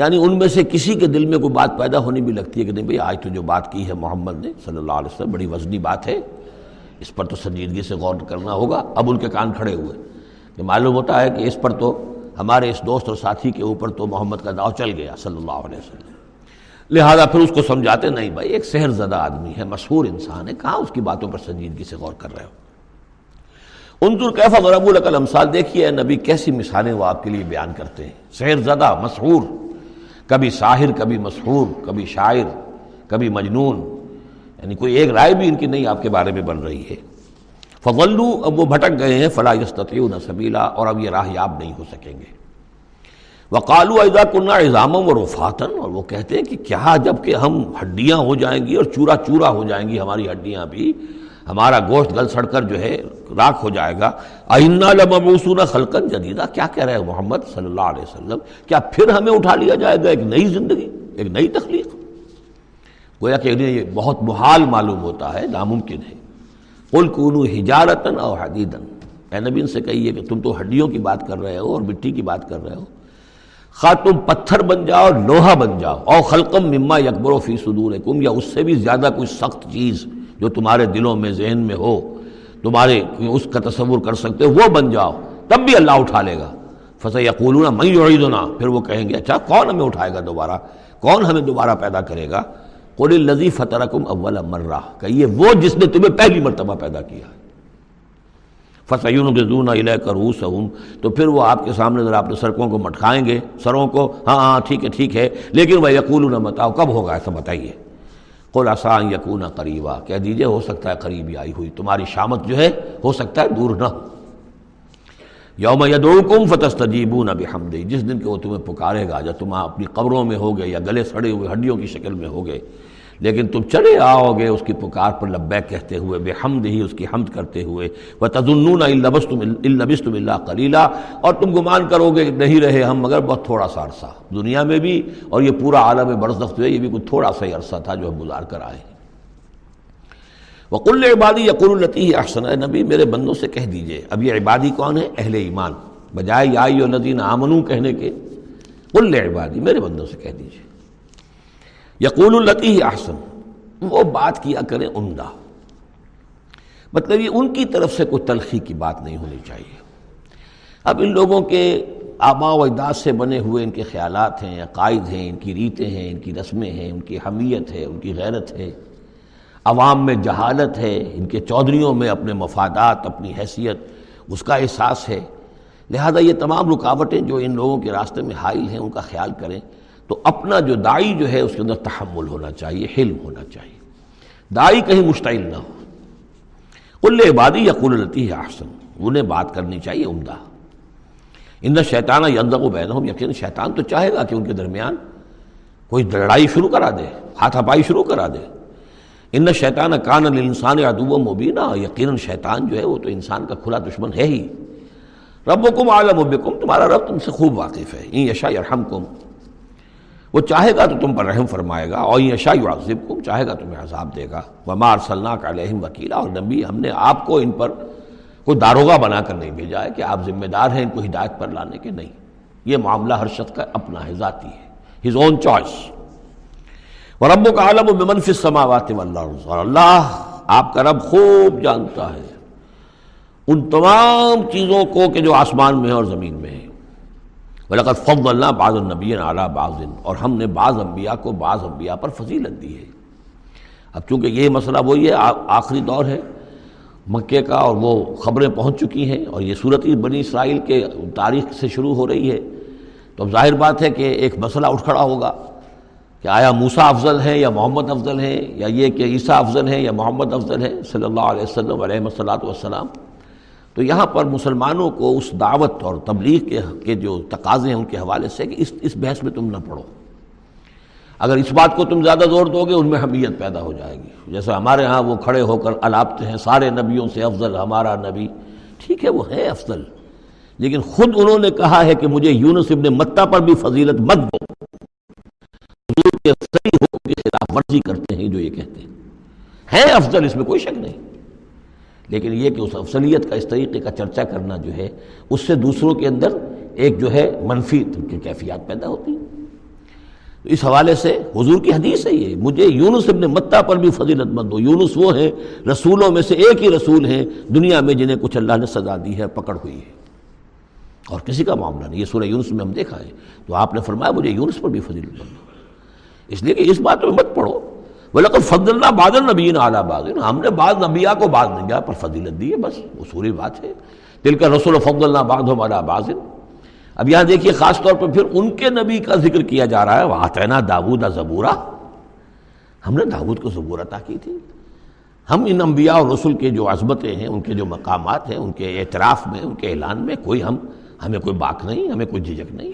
یعنی ان میں سے کسی کے دل میں کوئی بات پیدا ہونی بھی لگتی ہے کہ نہیں بھئی آج تو جو بات کی ہے محمد نے صلی اللہ علیہ وسلم بڑی وزنی بات ہے، اس پر تو سنجیدگی سے غور کرنا ہوگا. اب ان کے کان کھڑے ہوئے کہ معلوم ہوتا ہے کہ اس پر تو ہمارے اس دوست اور ساتھی کے اوپر تو محمد کا داؤ چل گیا صلی اللہ علیہ وسلم. لہذا پھر اس کو سمجھاتے نہیں بھائی ایک سحر زدہ آدمی ہے، مشہور انسان ہے، کہاں اس کی باتوں پر سنجیدگی سے غور کر رہے ہو. انظر کیف ضربوا لک الامثال، دیکھیے نبی کیسی مثالیں وہ آپ کے لیے بیان کرتے ہیں. سحر زدہ، مشہور، کبھی ساحر، کبھی مسحور، کبھی شاعر، کبھی مجنون، یعنی کوئی ایک رائے بھی ان کی نہیں آپ کے بارے میں بن رہی ہے. فَضَلُّوا، اب وہ بھٹک گئے ہیں. فَلَا يَسْتَطِيعُونَ سَبِيلًا، اور اب یہ راہ یاب نہیں ہو سکیں گے. وَقَالُوا إِذَا كُنَّا عِظَامًا وَرُفَاتًا، اور وہ کہتے ہیں کہ کیا جب کہ ہم ہڈیاں ہو جائیں گی اور چورا چورا ہو جائیں گی ہماری ہڈیاں بھی، ہمارا گوشت گل سڑ کر جو ہے راکھ ہو جائے گا. اِنَّا لَمَبْعُوثُونَ خَلْقًا جَدِیدًا، کیا کہہ رہے ہیں محمد صلی اللہ علیہ وسلم، کیا پھر ہمیں اٹھا لیا جائے گا ایک نئی زندگی، ایک نئی تخلیق. گویا کہ انہیں یہ بہت محال معلوم ہوتا ہے، ناممکن ہے. قُلْ كُونُوا حِجَارَةً أَوْ حَدِيدًا، اے نبی ان سے کہیے کہ تم تو ہڈیوں کی بات کر رہے ہو اور مٹی کی بات کر رہے ہو، خواہ تم پتھر بن جاؤ، لوہا بن جاؤ، اور خلقم مما یکبر فی صدورکم، یا اس سے بھی زیادہ کوئی سخت چیز جو تمہارے دلوں میں ذہن میں ہو، تمہارے اس کا تصور کر سکتے ہو وہ بن جاؤ، تب بھی اللہ اٹھا لے گا. فَسَيَقُولُونَ مَن يُعِيدُنَا، پھر وہ کہیں گے اچھا کون ہمیں اٹھائے گا دوبارہ، کون ہمیں دوبارہ پیدا کرے گا. قُلِ الَّذِي فَتَرَكُمْ أَوَّلَ مَرَّةٍ، کہیے وہ جس نے تمہیں پہلی مرتبہ پیدا کیا. فَسَيُنْغِضُونَ إِلَيْكَ رُءُوسَهُمْ، تو پھر وہ آپ کے سامنے ذرا اپنے سروں کو مٹکائیں گے، سروں کو، ہاں ٹھیک ہے ٹھیک ہے، لیکن وَيَقُولُونَ مَتَىٰ، کب ہوگا ایسا بتائیے. قُلْ عَسَىٰ أَن يَكُونَ قَرِيبًا، کہہ دیجیے ہو سکتا ہے قریب ہی آئی ہوئی، تمہاری شامت جو ہے ہو سکتا ہے دور نہ. یوم یدعوکم فتستجیبون بحمدہ، جس دن کہ وہ تمہیں پکارے گا، جب تم اپنی قبروں میں ہوگے یا گلے سڑے ہوئے ہڈیوں کی شکل میں ہوگے، لیکن تم چلے آؤ گے اس کی پکار پر لبیک کہتے ہوئے، بحمدہ، اس کی حمد کرتے ہوئے. وتظنون ان لبثتم الا قلیلا، اور تم گمان کرو گے نہیں رہے ہم مگر بہت تھوڑا سا عرصہ. دنیا میں بھی اور یہ پورا عالم برزخ جو ہے یہ بھی کچھ تھوڑا سا ہی عرصہ تھا جو ہم گزار کر آئے ہیں. وَقُلْ عِبَادِ يَقُولُ الَّتِي هِيَ أَحْسَنُ، اے نبی میرے بندوں سے کہہ دیجئے. اب یہ عبادی کون ہے؟ اہل ایمان. بجائے یا ایھا الذین آمنو کہنے کے، قُلْ عِبَادِ، میرے بندوں سے کہہ دیجئے. یقول الَّتِي هِيَ أَحْسَنُ، وہ بات کیا کریں عمدہ، مطلب یہ ان کی طرف سے کوئی تلخی کی بات نہیں ہونی چاہیے. اب ان لوگوں کے آباء و اجداد سے بنے ہوئے ان کے خیالات ہیں، عقائد ہیں، ان کی ریتیں ہیں، ان کی رسمیں ہیں، ان کی حمیت ہے، ان کی غیرت ہے، عوام میں جہالت ہے، ان کے چودھریوں میں اپنے مفادات، اپنی حیثیت، اس کا احساس ہے۔ لہذا یہ تمام رکاوٹیں جو ان لوگوں کے راستے میں حائل ہیں ان کا خیال کریں تو اپنا جو داعی جو ہے اس کے اندر تحمل ہونا چاہیے، حلم ہونا چاہیے، داعی کہیں مشتعل نہ ہو۔ قل عبادی یقول التی احسن، انہیں بات کرنی چاہیے عمدہ۔ ان شیطان یندغ بینہم، یقین شیطان تو چاہے گا کہ ان کے درمیان کوئی لڑائی شروع کرا دے، ہاتھ ہپائی شروع کرا دے۔ ان شیطان کان للانسان عدوا مبینا، یقیناً شیطان جو ہے وہ تو انسان کا کھلا دشمن ہے ہی۔ ربکم اعلم بکم، تمہارا رب تم سے خوب واقف ہے۔ ان یشاء یرحمکم، وہ چاہے گا تو تم پر رحم فرمائے گا، اور ان یشاء یعذبکم، چاہے گا تمہیں عذاب دے گا۔ وما ارسلناک علیہم وکیلا، اور نبی ہم نے آپ کو ان پر کوئی داروغہ بنا کر نہیں بھیجا ہے کہ آپ ذمہ دار ہیں ان کو ہدایت پر لانے کے، نہیں۔ یہ معاملہ ہر شخص کا اپنا ہے، ذاتی ہے، ہز اون چوائس۔ رَبُّكَ عَلَمُ بِمَنْ فِي السَّمَاوَاتِ وَالْأَرْضِ، اور اللہ آپ کا رب خوب جانتا ہے ان تمام چیزوں کو کہ جو آسمان میں ہیں اور زمین میں ہیں۔ وَلَقَدْ فَضَّلْنَا بَعْضَ النَّبِيِّينَ عَلَىٰ بَعْضٍ، اور ہم نے بعض انبیاء کو بعض انبیاء پر فضیلت دی ہے۔ اب چونکہ یہ مسئلہ وہی ہے، آخری دور ہے مکے کا، اور وہ خبریں پہنچ چکی ہیں، اور یہ سورت بنی اسرائیل کے تاریخ سے شروع ہو رہی ہے، تو اب ظاہر بات ہے کہ ایک مسئلہ اٹھ کھڑا ہوگا کہ آیا موسیٰ افضل ہیں یا محمد افضل ہیں، یا یہ کہ عیسیٰ افضل ہیں یا محمد افضل ہیں صلی اللہ علیہ وسلم علیہ الصلاۃ والسلام۔ تو یہاں پر مسلمانوں کو اس دعوت اور تبلیغ کے جو تقاضے ہیں ان کے حوالے سے کہ اس بحث میں تم نہ پڑھو۔ اگر اس بات کو تم زیادہ زور دو گے ان میں حمیت پیدا ہو جائے گی، جیسے ہمارے ہاں وہ کھڑے ہو کر الاپتے ہیں سارے نبیوں سے افضل ہمارا نبی، ٹھیک ہے وہ ہے افضل، لیکن خود انہوں نے کہا ہے کہ مجھے یونس ابن متہ پر بھی فضیلت مت دو، کے صحیح حکم کی خلاف ورزی کرتے ہیں جو یہ کہتے ہیں افضل، اس میں کوئی شک نہیں، لیکن یہ کہ اس افضلیت کا اس طریقے کا چرچا کرنا جو ہے اس سے دوسروں کے اندر ایک جو ہے منفی کی کیفیات پیدا ہوتی ہے۔ تو اس حوالے سے حضور کی حدیث ہے یہ، مجھے یونس ابن متہ پر بھی فضیلت مند ہو۔ یونس وہ ہیں رسولوں میں سے ایک ہی رسول ہیں دنیا میں جنہیں کچھ اللہ نے سزا دی ہے، پکڑ ہوئی ہے، اور کسی کا معاملہ نہیں۔ یہ سورہ یونس میں ہم دیکھا ہے، تو آپ نے فرمایا مجھے یونس پر بھی فضیلت مند ہو، اس لیے کہ اس بات میں مت پڑھو۔ وَلَقَدْ فَضَّلْنَا بَعْضَ النَّبِيِّينَ عَلَىٰ بَعْضٍ، ہم نے بعض انبیاء کو بعض انبیاء پر فضیلت دی ہے، بس اصولی بات ہے۔ تِلْكَ الرُّسُلُ فَضَّلْنَا بَعْضَهُمْ عَلَىٰ بَعْضٍ، اب یہاں دیکھیے خاص طور پر پھر ان کے نبی کا ذکر کیا جا رہا ہے، وَآتَيْنَا دَاوُودَ زَبُورًا، ہم نے داؤد کو زبور عطا کی تھی۔ ہم ان انبیاء اور رسول کے جو عظمتیں ہیں، ان کے جو مقامات ہیں، ان کے اعتراف میں، ان کے اعلان میں کوئی ہمیں کوئی باک نہیں، ہمیں کوئی جھجک نہیں۔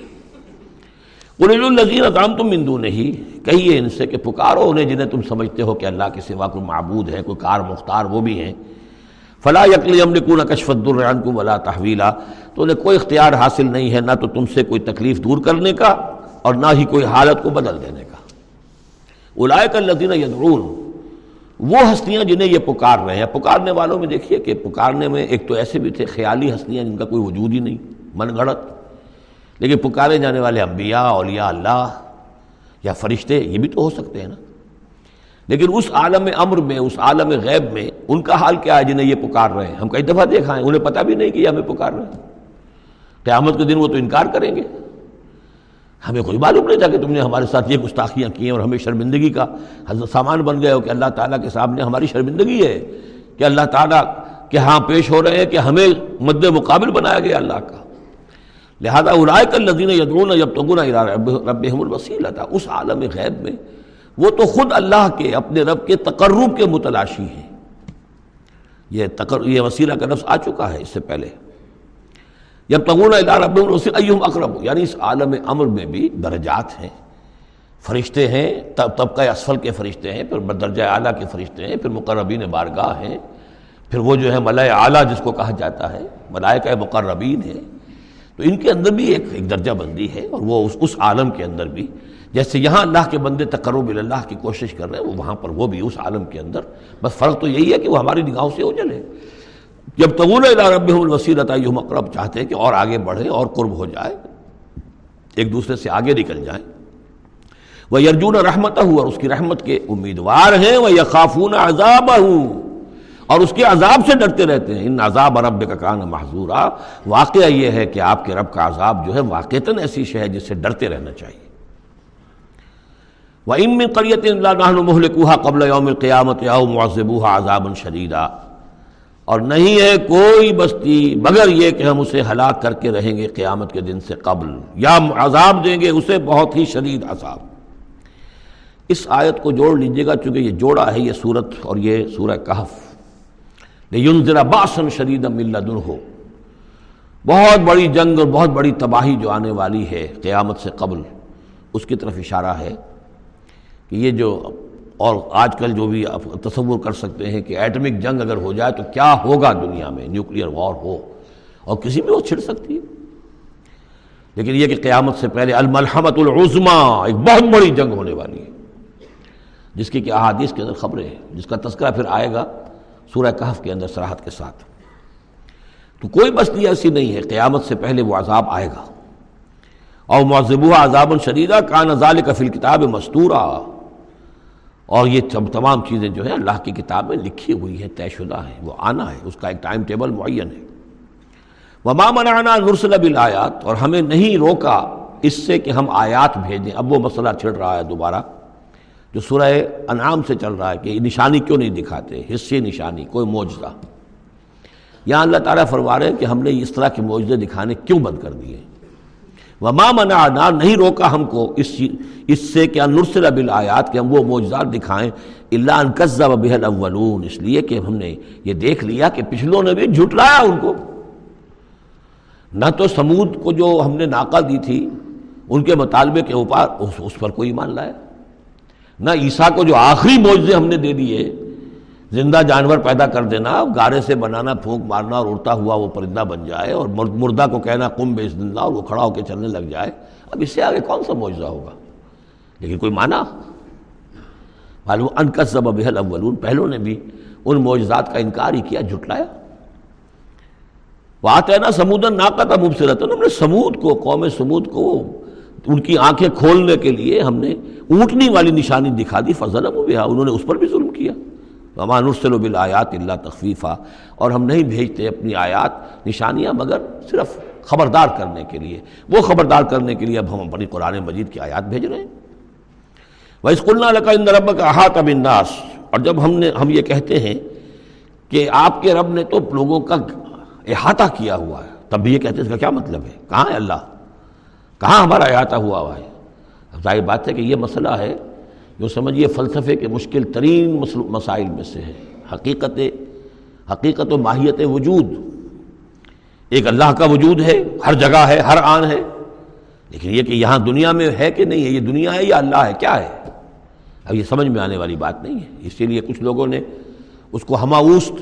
قُلِ الَّذِينَ زَعَمْتُم مِّن دُونِهِ، کہیے ان سے کہ پکارو انہیں جنہیں تم سمجھتے ہو کہ اللہ کے سوا کوئی معبود ہے، کوئی کار مختار وہ بھی ہیں۔ فَلَا يَمْلِكُونَ كَشْفَ الضُّرِّ عَنكُمْ وَلَا تَحْوِيلًا، تو انہیں کوئی اختیار حاصل نہیں ہے، نہ تو تم سے کوئی تکلیف دور کرنے کا اور نہ ہی کوئی حالت کو بدل دینے کا۔ أُولَٰئِكَ الَّذِينَ يَدْعُونَ، وہ ہستیاں جنہیں یہ پکار رہے ہیں۔ پکارنے والوں میں دیکھیے کہ پکارنے میں ایک تو ایسے بھی تھے خیالی ہستیاں جن کا کوئی وجود ہی نہیں، من گھڑت، لیکن پکارے جانے والے انبیاء، اولیاء اللہ یا فرشتے یہ بھی تو ہو سکتے ہیں نا، لیکن اس عالم امر میں، اس عالم غیب میں ان کا حال کیا ہے جنہیں یہ پکار رہے ہیں؟ ہم کئی دفعہ دیکھا ہے انہیں پتہ بھی نہیں کہ یہ ہمیں پکار رہے ہیں، قیامت کے دن وہ تو انکار کریں گے، ہمیں کوئی معلوم نہیں تھا کہ تم نے ہمارے ساتھ یہ گستاخیاں کی ہیں اور ہمیں شرمندگی کا سامان بن گئے ہو کہ اللہ تعالیٰ کے سامنے ہماری شرمندگی ہے کہ اللہ تعالیٰ کے ہاں پیش ہو رہے ہیں کہ ہمیں مد مقابل بنایا گیا اللہ کا۔ لہذا اولئک الذین یدعون یبتغون الی ربہم الوسیلۃ، اس عالم غیب میں وہ تو خود اللہ کے اپنے رب کے تقرب کے متلاشی ہیں۔ یہ وسیلہ کا لفظ آ چکا ہے اس سے پہلے، یبتغون الی ربہم الوسیلۃ ایہم اقرب، یعنی اس عالم امر میں بھی درجات ہیں، فرشتے ہیں، طبقہ اسفل کے فرشتے ہیں، پھر درجہ اعلیٰ کے فرشتے ہیں، پھر مقربین بارگاہ ہیں، پھر وہ جو ہے ملائے اعلیٰ جس کو کہا جاتا ہے، ملائکہ مقربین ہیں، تو ان کے اندر بھی ایک درجہ بندی ہے، اور وہ اس عالم کے اندر بھی جیسے یہاں اللہ کے بندے تقرب اللہ کی کوشش کر رہے ہیں، وہ وہاں پر وہ بھی اس عالم کے اندر، بس فرق تو یہی ہے کہ وہ ہماری نگاہوں سے اوجل ہے۔ جب تغول الی ربہم الوسیلۃ ایہم اقرب، چاہتے ہیں کہ اور آگے بڑھیں اور قرب ہو جائے، ایک دوسرے سے آگے نکل جائیں۔ وَیَرْجُونَ رَحْمَتَہُ، اور اس کی رحمت کے امیدوار ہیں۔ وَیَخَافُونَ عَذَابَہُ، اور اس کے عذاب سے ڈرتے رہتے ہیں. ان عذاب ربک کان محذورا. واقعہ یہ ہے کہ آپ کے رب کا عذاب جو ہے واقعتاً ایسی شے ہے جس سے ڈرتے رہنا چاہیے. وَإِن مِّن قَرْيَةٍ لَا نَحْنُ مُهْلِكُوهَا قَبْلَ يَوْمِ الْقِيَامَةِ أَوْ مُعَذِّبُوهَا عَذَابًا شَدِيدًا. اور نہیں ہے کوئی بستی مگر یہ کہ ہم اسے ہلاک کر کے رہیں گے قیامت کے دن سے قبل، یا عذاب دیں گے اسے بہت ہی شدید عذاب. اس آیت کو جوڑ لیجیے گا، چونکہ یہ جوڑا ہے یہ سورت اور یہ سورہ کہف. لِيُنذِرَ بَأْسًا شَدِيدًا مِّن لَّدُنْهُ، بہت بڑی جنگ اور بہت بڑی تباہی جو آنے والی ہے قیامت سے قبل، اس کی طرف اشارہ ہے. کہ یہ جو اور آج کل جو بھی آپ تصور کر سکتے ہیں کہ ایٹمک جنگ اگر ہو جائے تو کیا ہوگا دنیا میں، نیوکلیئر وار ہو اور کسی بھی وہ چھڑ سکتی ہے. لیکن یہ کہ قیامت سے پہلے الملحمۃ العظمی، ایک بہت بڑی جنگ ہونے والی ہے جس کی کہ احادیث کے اندر خبریں ہیں، جس کا تذکرہ پھر آئے گا سورہ کہف کے اندر صراحت کے ساتھ. تو کوئی بستی ایسی نہیں ہے قیامت سے پہلے وہ عذاب آئے گا. اور معذبوہ عذاب شدیدہ کان ذالک فی الکتاب مستورا، اور یہ تمام چیزیں جو ہیں اللہ کی کتاب میں لکھی ہوئی ہیں، طے شدہ ہیں، وہ آنا ہے، اس کا ایک ٹائم ٹیبل معین ہے. وما منعنا نرسل بالآیات، اور ہمیں نہیں روکا اس سے کہ ہم آیات بھیجیں. اب وہ مسئلہ چھڑ رہا ہے دوبارہ جو سورہ انعام سے چل رہا ہے کہ نشانی کیوں نہیں دکھاتے، حصے نشانی، کوئی معجزہ. یہاں اللہ تعالیٰ فرما رہے ہیں کہ ہم نے اس طرح کے معجزے دکھانے کیوں بند کر دیے. وما منعنا، نہیں روکا ہم کو اس سے کہ نرسل بالآیات، کہ ہم وہ معجزات دکھائیں. الا ان کذب بہ الاولون، اس لیے کہ ہم نے یہ دیکھ لیا کہ پچھلوں نے بھی جھٹلایا ان کو. نہ تو ثمود کو جو ہم نے ناقہ دی تھی ان کے مطالبے کے اوپر اس پر کوئی ایمان لایا، نہ عیسیٰ کو جو آخری معجزے ہم نے دے دیے، زندہ جانور پیدا کر دینا، گارے سے بنانا، پھونک مارنا اور اڑتا ہوا وہ پرندہ بن جائے، اور مردہ کو کہنا قم باذن اللہ اور وہ کھڑا ہو کے چلنے لگ جائے. اب اس سے آگے کون سا معجزہ ہوگا؟ لیکن کوئی مانا؟ معلوم ان کذب بہ الاولون، پہلوں نے بھی ان معجزات کا انکار ہی کیا، جھٹلایا. وآتینا ثمود الناقۃ مبصرۃ، ہم نے ثمود کو، قوم ثمود کو، ان کی آنکھیں کھولنے کے لیے ہم نے اونٹنی والی نشانی دکھا دی. فظلموا بہا، انہوں نے اس پر بھی ظلم کیا. وما نرسل بالآیات الا تخفیفا، اور ہم نہیں بھیجتے اپنی آیات نشانیاں مگر صرف خبردار کرنے کے لیے. وہ خبردار کرنے کے لیے اب ہم اپنی قرآن مجید کی آیات بھیج رہے ہیں. وَإِذْ قُلْنَا لَكَ إِنَّ رَبَّكَ أَحَاطَ بِالنَّاسِ، اور جب ہم یہ کہتے ہیں کہ آپ کے رب نے تو لوگوں کا احاطہ کیا ہوا ہے، تب بھی یہ کہتے ہیں اس کا کیا مطلب ہے، کہاں ہے اللہ، کہاں ہمارا احاطہ ہوا ہے؟ ظاہر بات ہے کہ یہ مسئلہ ہے جو سمجھیے فلسفے کے مشکل ترین مسائل میں سے ہے. حقیقت و ماہیت وجود، ایک اللہ کا وجود ہے، ہر جگہ ہے، ہر آن ہے، لیکن یہ کہ یہاں دنیا میں ہے کہ نہیں ہے، یہ دنیا ہے یا اللہ ہے، کیا ہے، اب یہ سمجھ میں آنے والی بات نہیں ہے. اسی لیے کچھ لوگوں نے اس کو ہمہ اوست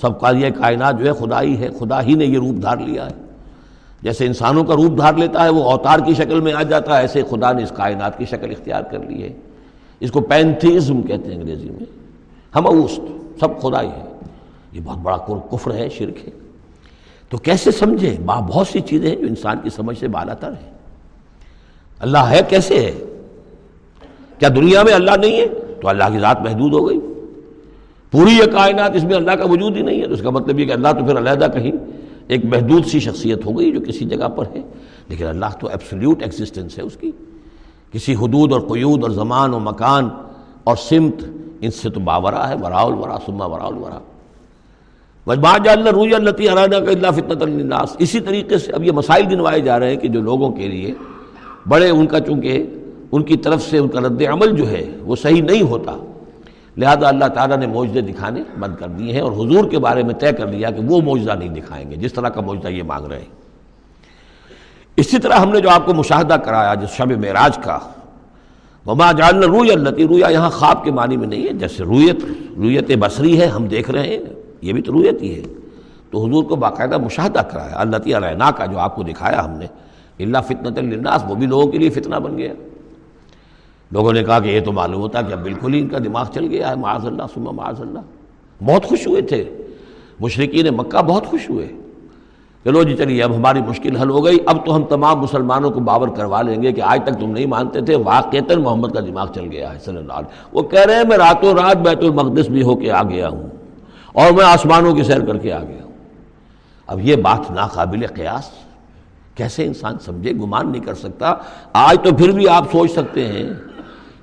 سب کا یہ کائنات جو ہے خدائی ہے، خدا ہی نے یہ روپ دھار لیا ہے. جیسے انسانوں کا روپ دھار لیتا ہے وہ اوتار کی شکل میں آ جاتا ہے، ایسے خدا نے اس کائنات کی شکل اختیار کر لی ہے. اس کو پینتھیزم کہتے ہیں انگریزی میں، ہم اوست، سب خدائی ہے. یہ بہت بڑا کفر ہے، شرک ہے. تو کیسے سمجھیں؟ بہت سی چیزیں ہیں جو انسان کی سمجھ سے بالاتر ہیں. اللہ ہے کیسے ہے؟ کیا دنیا میں اللہ نہیں ہے؟ تو اللہ کی ذات محدود ہو گئی، پوری یہ کائنات اس میں اللہ کا وجود ہی نہیں ہے. تو اس کا مطلب یہ کہ اللہ تو پھر علیحدہ کہیں ایک محدود سی شخصیت ہو گئی جو کسی جگہ پر ہے، لیکن اللہ تو ایبسلیوٹ ایگزسٹنس ہے، اس کی کسی حدود اور قیود اور زمان و مکان اور سمت ان سے تو باورا ہے، وراء الورا ثم وراء الورا. وما جعلنا الرؤیا التی اریناک الا فتنۃ للناس. اسی طریقے سے اب یہ مسائل گنوائے جا رہے ہیں کہ جو لوگوں کے لیے بڑے، ان کا چونکہ ان کی طرف سے ان کا رد عمل جو ہے وہ صحیح نہیں ہوتا، لہذا اللہ تعالیٰ نے معجزے دکھانے بند کر دیے ہیں، اور حضور کے بارے میں طے کر دیا کہ وہ معجزہ نہیں دکھائیں گے جس طرح کا معجزہ یہ مانگ رہے ہیں. اسی طرح ہم نے جو آپ کو مشاہدہ کرایا جس شب معراج کا، وما جعلنا الرؤیا التی، رؤیا یہاں خواب کے معنی میں نہیں ہے، جیسے رؤیت بصری ہے، ہم دیکھ رہے ہیں، یہ بھی تو رؤیت ہی ہے. تو حضور کو باقاعدہ مشاہدہ کرایا، التی اریناک کا جو آپ کو دکھایا ہم نے، الا فتنۃ للناس، وہ بھی لوگوں کے لیے فتنہ بن گیا. لوگوں نے کہا کہ یہ تو معلوم ہوتا کہ بالکل ہی ان کا دماغ چل گیا ہے، معاذ اللہ ثم معاذ اللہ. بہت خوش ہوئے تھے مشرکین مکہ، بہت خوش ہوئے، چلو جی چلیے اب ہماری مشکل حل ہو گئی، اب تو ہم تمام مسلمانوں کو باور کروا لیں گے کہ آج تک تم نہیں مانتے تھے، واقعتاً محمد کا دماغ چل گیا ہے صلی اللہ علیہ وسلم. وہ کہہ رہے ہیں میں راتوں رات بیت المقدس بھی ہو کے آ گیا ہوں، اور میں آسمانوں کی سیر کر کے آ گیا ہوں. اب یہ بات ناقابل قیاس کیسے انسان سمجھے, گمان نہیں کر سکتا. آج تو پھر بھی آپ سوچ سکتے ہیں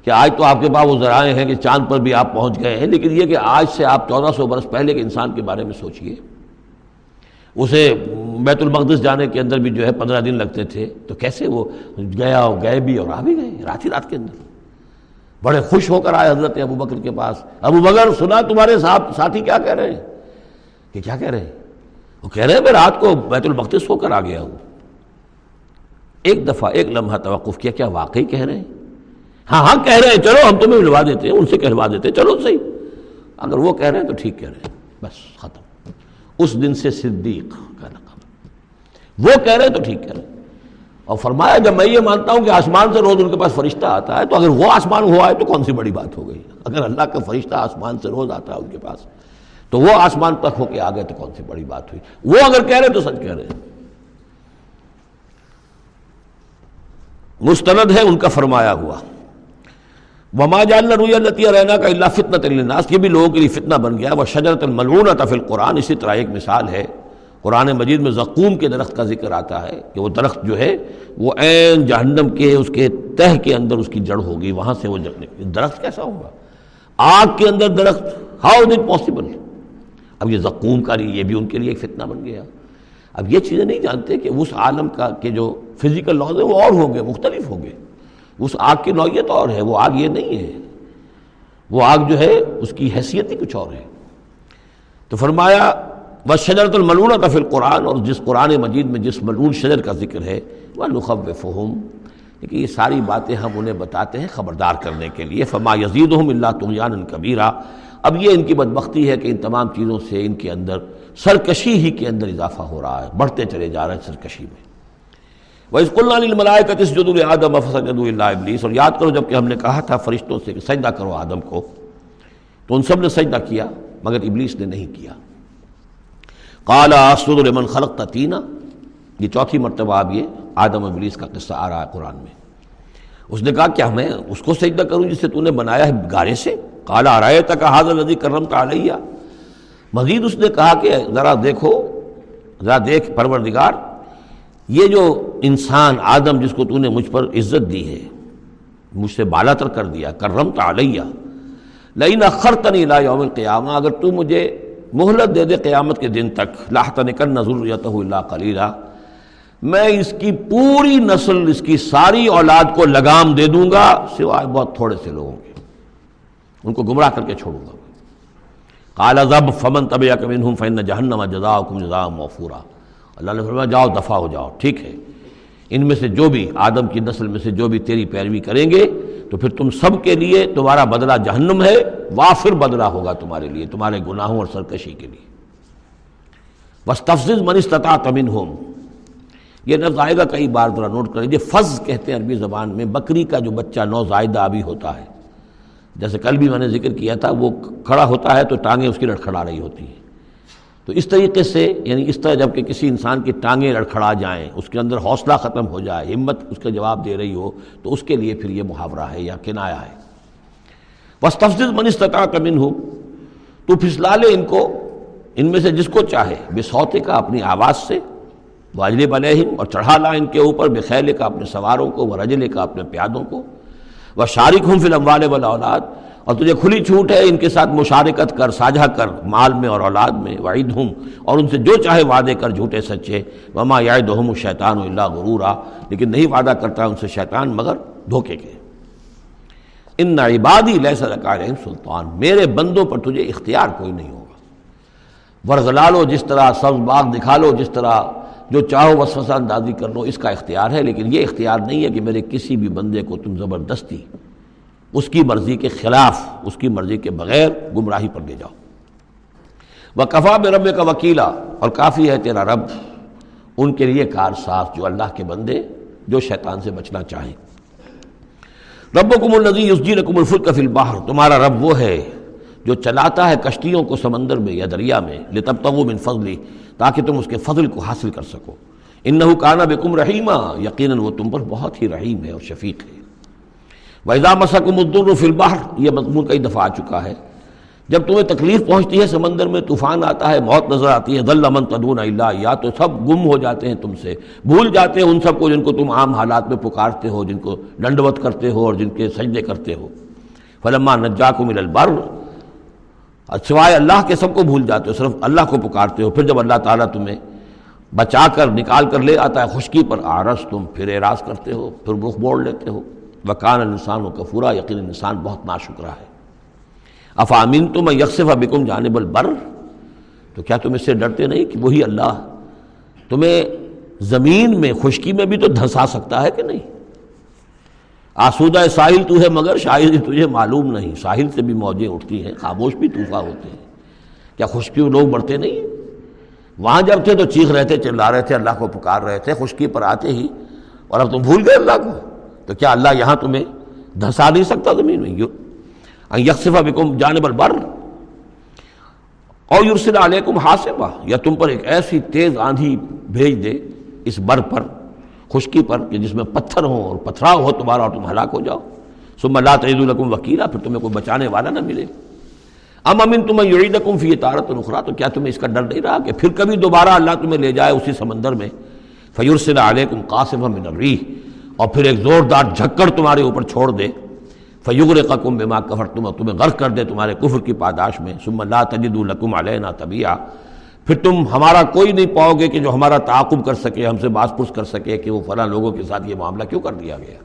کہ آج تو آپ کے پاس وہ ذرائع ہیں کہ چاند پر بھی آپ پہنچ گئے ہیں, لیکن یہ کہ آج سے آپ 1400 برس پہلے کے انسان کے بارے میں سوچئے. اسے بیت المقدس جانے کے اندر بھی جو ہے 15 دن لگتے تھے, تو کیسے وہ گیا اور گئے بھی اور آ بھی گئے رات ہی رات کے اندر. بڑے خوش ہو کر آئے حضرت ابو بکر کے پاس, ابو بکر سنا تمہارے ساتھی کیا کہہ رہے ہیں؟ کہ کیا کہہ رہے ہیں؟ وہ کہہ رہے ہیں میں رات کو بیت المقدس ہو کر آ گیا ہوں. ایک دفعہ ایک لمحہ توقف کیا, کیا واقعی کہہ رہے ہیں؟ ہاں ہاں کہہ رہے ہیں, چلو ہم تمہیں ملوا دیتے ہیں, ان سے کہلوا دیتے ہیں, چلو صحیح, اگر وہ کہہ رہے ہیں تو ٹھیک کہہ رہے ہیں. بس ختم. اس دن سے صدیق کا لقب. وہ کہہ رہے ہیں تو ٹھیک کہہ رہے ہیں. اور فرمایا جب میں یہ مانتا ہوں کہ آسمان سے روز ان کے پاس فرشتہ آتا ہے, تو اگر وہ آسمان ہوا ہے تو کون سی بڑی بات ہو گئی. اگر اللہ کا فرشتہ آسمان سے روز آتا ہے ان کے پاس, تو وہ آسمان تک ہو کے آ گئے, تو کون سی بڑی بات ہوئی. وہ اگر کہہ رہے تو سچ کہہ رہے ہیں. مستند ہے ان کا فرمایا ہوا. وما جعلنا الرؤيا التي رأيناك إلا فتنة للناس, یہ بھی لوگوں کے لیے فتنہ بن گیا. وشجرة الملعونة في القرآن, اسی طرح ایک مثال ہے قرآن مجید میں زقوم کے درخت کا ذکر آتا ہے کہ وہ درخت جو ہے وہ عین جہنم کے اس کے تہ کے اندر اس کی جڑ ہوگی, وہاں سے وہ درخت کیسا ہوگا آگ کے اندر درخت, ہاؤ از اٹ پاسبل. اب یہ زقوم کا یہ بھی ان کے لیے ایک فتنہ بن گیا. اب یہ چیزیں نہیں جانتے کہ اس عالم کا کہ جو فزیکل لاز ہیں وہ اور ہوں گے, مختلف ہوں گے. اس آگ کی نوعیت اور ہے, وہ آگ یہ نہیں ہے, وہ آگ جو ہے اس کی حیثیت ہی کچھ اور ہے. تو فرمایا وَالشَّجَرَةُ الْمَلْعُونَةُ فِي الْقُرْآنِ, اور جس قرآن مجید میں جس ملعون شجر کا ذکر ہے, وَنُخَوِّفُهُمْ, کہ یہ ساری باتیں ہم انہیں بتاتے ہیں خبردار کرنے کے لیے. فَمَا يَزِيدُهُمْ إِلَّا طُغْيَانًا كَبِيرًا, اب یہ ان کی بدبختی ہے کہ ان تمام چیزوں سے ان کے اندر سرکشی ہی کے اندر اضافہ ہو رہا ہے, بڑھتے چلے جا رہے ہیں سرکشی میں. وَإِذْ قُلْنَا لِلْمَلَائِكَةِ اسْجُدُوا لِآدَمَ فَسَجَدُوا إِلَّا إِبْلِيسَ, اور یاد کرو جب کہ ہم نے کہا تھا فرشتوں سے کہ سجدہ کرو آدم کو, تو ان سب نے سجدہ کیا مگر ابلیس نے نہیں کیا. قَالَ أَسْجُدُ لِمَنْ خَلَقْتَ طِينًا, یہ چوتھی مرتبہ اب یہ آدم ابلیس کا قصہ آ رہا ہے قرآن میں. اس نے کہا کیا میں اس کو سجدہ کروں جسے تو نے بنایا ہے گارے سے؟ قَالَ أَرَأَيْتَكَ هَذَا الَّذِي كَرَّمْتَ عَلَيَّ, مزید اس نے کہا کہ ذرا دیکھو, ذرا دیکھ پروردگار, یہ جو انسان آدم جس کو تو نے مجھ پر عزت دی ہے, مجھ سے بالا تر کر دیا, کرمت علیہ, لئن اخرتنی الی یوم القیامہ, اگر تو مجھے مہلت دے دے قیامت کے دن تک, لاحتنکن ذریتہ الا قلیلا, میں اس کی پوری نسل, اس کی ساری اولاد کو لگام دے دوں گا سوائے بہت تھوڑے سے لوگوں کے, ان کو گمراہ کر کے چھوڑوں گا. قال ذب فمن تبعک منہم فإن جہنم جزاؤکم جزاء موفورا, اللہ نے فرمایا جاؤ دفع ہو جاؤ, ٹھیک ہے, ان میں سے جو بھی آدم کی نسل میں سے جو بھی تیری پیروی کریں گے تو پھر تم سب کے لیے تمہارا بدلہ جہنم ہے, وافر بدلہ ہوگا تمہارے لیے تمہارے گناہوں اور سرکشی کے لیے. واستفزز من استطعت منہم, یہ لفظ آئے گا کئی بار, ذرا نوٹ کر لیجیے. فز کہتے ہیں عربی زبان میں بکری کا جو بچہ نوزائیدہ ابھی ہوتا ہے, جیسے کل بھی میں نے ذکر کیا تھا, وہ کھڑا ہوتا ہے تو ٹانگیں اس کی لڑکھڑا رہی ہوتی ہیں, تو اس طریقے سے یعنی اس طرح جب کہ کسی انسان کی ٹانگیں لڑکھڑا جائیں, اس کے اندر حوصلہ ختم ہو جائے, ہمت اس کا جواب دے رہی ہو, تو اس کے لیے پھر یہ محاورہ ہے یا کنایا ہے. وَاسْتَفْزِزْ مَنِ اسْتَطَعْتَ مِنْهُمْ, تو پھسلا لے ان کو, ان میں سے جس کو چاہے, بصوتِ کا اپنی آواز سے, وَاجْلِبْ عَلَيْهِمْ, اور چڑھا لا ان کے اوپر, بخیلِ کا اپنے سواروں کو, ورجلِ کا اپنے پیادوں کو, وَشَارِكْهُمْ فِي الْأَمْوَالِ وَالْأَوْلَادِ, اور تجھے کھلی چھوٹ ہے ان کے ساتھ مشارکت کر, ساجھا کر مال میں اور اولاد میں, وعیدہم, اور ان سے جو چاہے وعدے کر جھوٹے سچے, وما یعدہم الشیطان الا غرورا, لیکن نہیں وعدہ کرتا ان سے شیطان مگر دھوکے کے. ان عبادی لیس لک علیہم سلطان, میرے بندوں پر تجھے اختیار کوئی نہیں ہوگا, ورغلا لو جس طرح, سبز باغ دکھا لو جس طرح, جو چاہو وسوسہ اندازی کر لو, اس کا اختیار ہے, لیکن یہ اختیار نہیں ہے کہ میرے کسی بھی بندے کو تم زبردستی اس کی مرضی کے خلاف, اس کی مرضی کے بغیر گمراہی پر لے جاؤ. وَكَفَى بِرَبِّكَ وَكِيلًا, اور کافی ہے تیرا رب ان کے لیے کارساز, جو اللہ کے بندے جو شیطان سے بچنا چاہیں. رَبُّكُمُ الَّذِي يُسْجِرَكُمُ الْفُلْكَ فِي الْبَحْرِ, تمہارا رب وہ ہے جو چلاتا ہے کشتیوں کو سمندر میں یا دریا میں, لِتَبْتَغُوا مِن فَضْلِهِ, تاکہ تم اس کے فضل کو حاصل کر سکو. إِنَّهُ كَانَ بِكُمْ رَحِيمًا, یقیناً وہ تم پر بہت ہی رحیم ہے اور شفیق ہے. وَإِذَا مَسَّكُمُ الضُّرُّ فِي الْبَحْرِ, یہ مضمون کئی دفعہ آ چکا ہے. جب تمہیں تکلیف پہنچتی ہے، سمندر میں طوفان آتا ہے، موت نظر آتی ہے، ضل من تدعون الا اياه، تو سب گم ہو جاتے ہیں تم سے، بھول جاتے ہیں ان سب کو جن کو تم عام حالات میں پکارتے ہو، جن کو دنڈوت کرتے ہو اور جن کے سجدے کرتے ہو. فلما نجاكم الى البر، سوائے اللہ کے سب کو بھول جاتے ہو، صرف اللہ کو پکارتے ہو. پھر جب اللہ تعالیٰ تمہیں بچا کر نکال کر لے آتا ہے خشکی پر، آرس تم پھر اعراض کرتے ہو، پھر رخ موڑ لیتے ہو. وکان الانسان کفورا، یقین انسان بہت ناشکرا ہے. افامنتم ان یخسف بکم جانب البر، تو کیا تم اس سے ڈرتے نہیں کہ وہی اللہ تمہیں زمین میں خشکی میں بھی تو دھنسا سکتا ہے کہ نہیں؟ آسودہ ساحل تو ہے مگر شاید تجھے معلوم نہیں. ساحل سے بھی موجیں اٹھتی ہیں، خاموش بھی طوفان ہوتے ہیں. کیا خشکی میں لوگ بڑھتے نہیں؟ وہاں جب تھے تو چیخ رہے تھے، چلا رہے تھے، اللہ کو پکار رہے تھے خشکی پر آتے ہی، اور اب تم بھول گئے اللہ کو. تو کیا اللہ یہاں تمہیں دھنسا نہیں سکتا زمین میں؟ ان یخسف بکم جانب البر اور یرسل علیکم حاصبہ، یا تم پر ایک ایسی تیز آندھی بھیج دے اس بر پر، خشکی پر، کہ جس میں پتھر ہوں اور پتھراؤ ہو تمہارا اور تم ہلاک ہو جاؤ. ثم لا تجد لکم وکیلا، پھر تمہیں کوئی بچانے والا نہ ملے. ام امنتم ان یعیدکم فی تارۃ اخری، تو کیا تمہیں اس کا ڈر نہیں رہا کہ پھر کبھی دوبارہ اللہ تمہیں لے جائے اسی سمندر میں؟ فیرسل علیکم قاصفا من الریح، اور پھر ایک زوردار جھکڑ تمہارے اوپر چھوڑ دے. فَيُغْرِقَكُمْ بِمَا كَفَرْتُمْ، اور تمہیں غرق کر دے تمہارے کفر کی پاداش میں. ثُمَّ لَا تَجِدُوا لَكُمْ عَلَيْنَا تَبِعًا، پھر تم ہمارا کوئی نہیں پاؤ گے کہ جو ہمارا تعاقب کر سکے، ہم سے باز پرس کر سکے کہ وہ فلاں لوگوں کے ساتھ یہ معاملہ کیوں کر دیا گیا.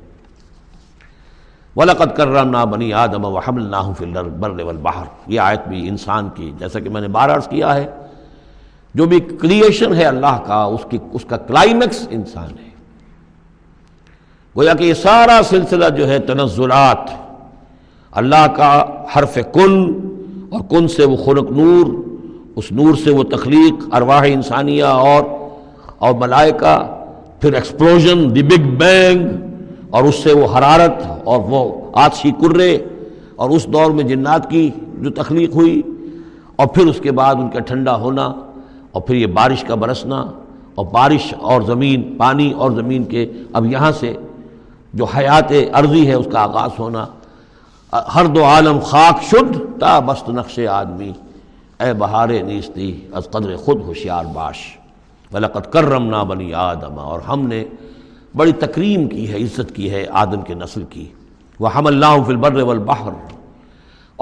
وَلَقَدْ كَرَّمْنَا بَنِي آدَمَ وَحَمَلْنَاهُمْ فِي الْبَرِّ وَالْبَحْرِ، یہ آیت بھی انسان کی، جیسا کہ میں نے بار عرض کیا ہے، جو بھی کریشن ہے اللہ کا، اس کا کلائمیکس انسان ہے. گویا کہ یہ سارا سلسلہ جو ہے تنزلات اللہ کا، حرف کن، اور کن سے وہ خلق نور، اس نور سے وہ تخلیق، ارواح انسانیہ اور ملائکہ، پھر ایکسپلوژن، دی بگ بینگ، اور اس سے وہ حرارت اور وہ آتشی کرے، اور اس دور میں جنات کی جو تخلیق ہوئی، اور پھر اس کے بعد ان کا ٹھنڈا ہونا، اور پھر یہ بارش کا برسنا، اور بارش اور زمین، پانی اور زمین کے اب یہاں سے جو حیات ارضی ہے اس کا آغاز ہونا. ہر دو عالم خاک شد تا بست نقش آدمی، اے بہار نیستی از قدر خود ہوشیار باش. وَلَقَدْ كَرَّمْنَا بَنِي آدَمَ، اور ہم نے بڑی تکریم کی ہے، عزت کی ہے آدم کے نسل کی. وَحَمَلْنَاهُمْ فِي الْبَرِّ وَالْبَحْرِ،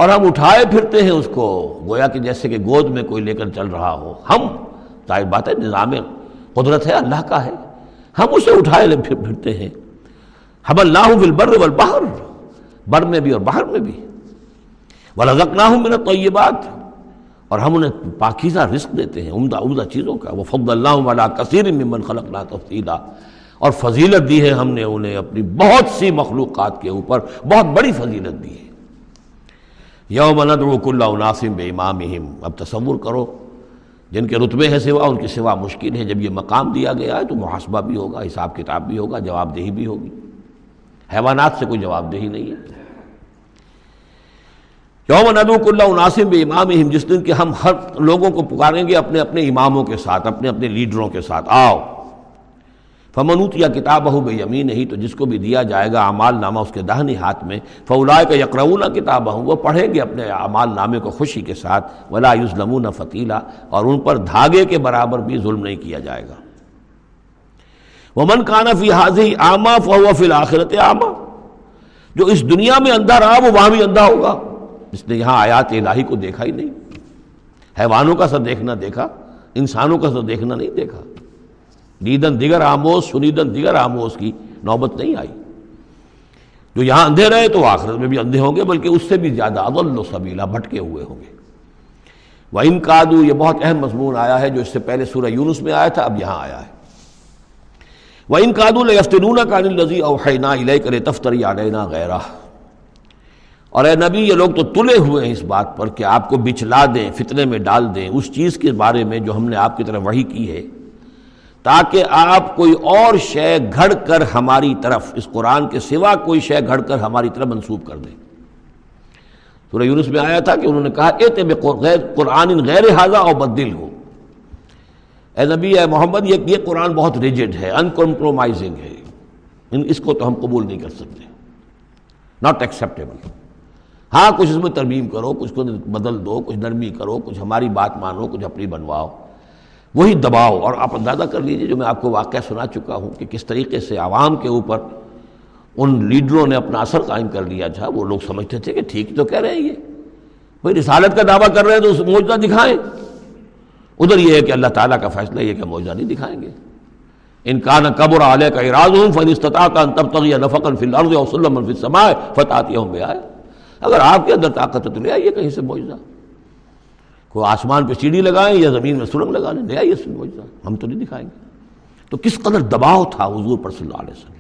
اور ہم اٹھائے پھرتے ہیں اس کو، گویا کہ جیسے کہ گود میں کوئی لے کر چل رہا ہو. ہم، ظاہر بات ہے نظام قدرت ہے اللہ کا ہے، ہم اسے اٹھائے پھرتے ہیں. حملناہم فی البر والبحر، بر میں بھی اور باہر میں بھی. ورزقناہم من الطیبات، اور ہم انہیں پاکیزہ رزق دیتے ہیں، عمدہ عمدہ چیزوں کا. وفضلناہم علی کثیر ممن خلقنا تفضیلا، اور فضیلت دی ہے ہم نے انہیں اپنی بہت سی مخلوقات کے اوپر، بہت بڑی فضیلت دی ہے. یوم ندعو کل اناس بامامہم، اب تصور کرو جن کے رتبے ہیں سوا ان کے سوا مشکل ہے. جب یہ مقام دیا گیا ہے تو محاسبہ بھی ہوگا، حساب کتاب بھی ہوگا، جواب دہی بھی ہوگی. حیوانات سے کوئی جواب دہی نہیں ہے. یوم ندعو کل اناس بامامہم، جس دن کہ ہم ہر لوگوں کو پکاریں گے اپنے اپنے اماموں کے ساتھ، اپنے اپنے لیڈروں کے ساتھ، آؤ. فمن اوتي کتابہ بیمینہ، تو جس کو بھی دیا جائے گا اعمال نامہ اس کے داہنے ہاتھ میں. فاولئک یقرؤون کتابہم، وہ پڑھیں گے اپنے اعمال نامے کو خوشی کے ساتھ. ولا یظلمون فتیلا، اور ان پر دھاگے کے برابر بھی ظلم نہیں کیا جائے گا. ومن کان فی ھذہ اعمی فہو فی الآخرۃ اعمی، جو اس دنیا میں اندھا رہا وہ وہاں بھی اندھا ہوگا، اس نے یہاں آیات الہی کو دیکھا ہی نہیں. حیوانوں کا سب دیکھنا دیکھا، انسانوں کا سب دیکھنا نہیں دیکھا. دیدن دیگر آموز سنیدن دیگر آموز کی نوبت نہیں آئی. جو یہاں اندھے رہے تو آخرت میں بھی اندھے ہوں گے، بلکہ اس سے بھی زیادہ اضل سبیلا، بھٹکے ہوئے ہوں گے. وَإِن كَادُوا، یہ بہت اہم مضمون آیا ہے جو اس سے پہلے سورہ یونس میں آیا تھا، اب یہاں آیا ہے. وَإِن كَادُوا لَيَفْتِنُونَكَ عَنِ الَّذِي أَوْحَيْنَا إِلَيْكَ لِتَفْتَرِيَ عَلَيْنَا غَيْرَهُ، اور اے نبی یہ لوگ تو تلے ہوئے ہیں اس بات پر کہ آپ کو بچلا دیں، فتنے میں ڈال دیں اس چیز کے بارے میں جو ہم نے آپ کی طرف وحی کی ہے، تاکہ آپ کوئی اور شے گھڑ کر ہماری طرف، اس قرآن کے سوا کوئی شے گھڑ کر ہماری طرف منسوب کر دیں. سورہ یونس میں آیا تھا کہ انہوں نے کہا اے قرآن غیر ہذا او بدل ہو، اے نبی اے محمد یہ قرآن بہت ریجڈ ہے، ان کمپرومائزنگ ہے، اس کو تو ہم قبول نہیں کر سکتے، ناٹ ایکسیپٹیبل، ہاں کچھ اس میں ترمیم کرو، کچھ کو بدل دو، کچھ نرمی کرو، کچھ ہماری بات مانو، کچھ اپنی بنواؤ، وہی دباؤ۔ اور آپ اندازہ کر لیجئے جو میں آپ کو واقعہ سنا چکا ہوں کہ کس طریقے سے عوام کے اوپر ان لیڈروں نے اپنا اثر قائم کر لیا تھا۔ وہ لوگ سمجھتے تھے کہ ٹھیک تو کہہ رہے ہیں، یہ بھائی رسالت کا دعویٰ کر رہے ہیں تو اس معجزہ دکھائیں، ادھر یہ ہے کہ اللہ تعالیٰ کا فیصلہ یہ کہ معجزہ نہیں دکھائیں گے۔ ان کان کبر علیک اعراضهم فان استطعت ان تبتغی نفقا فی الارض او سلما فی السماء فتاتیہم بآیہ، اگر آپ کے اندر طاقت تو لے آئیے کہیں سے معجزہ، کوئی آسمان پہ سیڑھی لگائیں یا زمین میں سرنگ لگا لیں، لے آئیے اس معجزہ، ہم تو نہیں دکھائیں گے۔ تو کس قدر دباؤ تھا حضور پر صلی اللہ علیہ وسلم۔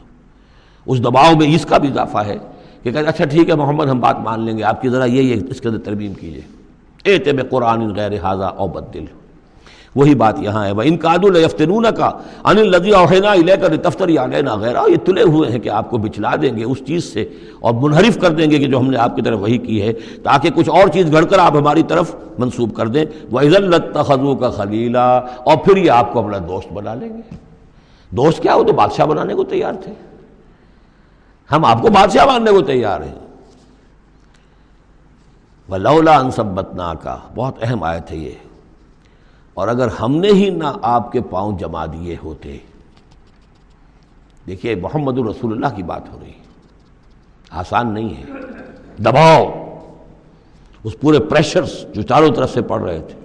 اس دباؤ میں اس کا بھی اضافہ ہے کہ کہتے اچھا ٹھیک ہے محمد ہم بات مان لیں گے، آپ کی ذرا یہ اس کے اندر ترمیم کیجیے، اعت بے قرآن غیر حاضہ او بدل، وہی بات یہاں ہے۔ وَإِن كَادُوا لَيَفْتِنُونَكَ عَنِ الَّذِي أَوْحَيْنَا إِلَيْكَ لِتَفْتَرِيَ عَلَيْنَا غَيْرَهُ، یہ تلے ہوئے ہیں کہ آپ کو بچلا دیں گے اس چیز سے اور منحرف کر دیں گے کہ جو ہم نے آپ کی طرف وحی کی ہے، تاکہ کچھ اور چیز گھڑ کر آپ ہماری طرف منسوب کر دیں۔ وَإِذًا لَاتَّخَذُوكَ خَلِيلًا، اور پھر یہ آپ کو اپنا دوست بنا لیں گے۔ دوست کیا ہو تو بادشاہ بنانے کو تیار تھے، ہم آپ کو بادشاہ بنانے کو تیار ہیں۔ وَلَوْلَا أَن ثَبَّتْنَاكَ، بہت اہم آیت ہے یہ، اور اگر ہم نے ہی نہ آپ کے پاؤں جما دیے ہوتے۔ دیکھیے محمد الرسول اللہ کی بات ہو رہی ہے، آسان نہیں ہے، دباؤ، اس پورے پریشرز جو چاروں طرف سے پڑ رہے تھے۔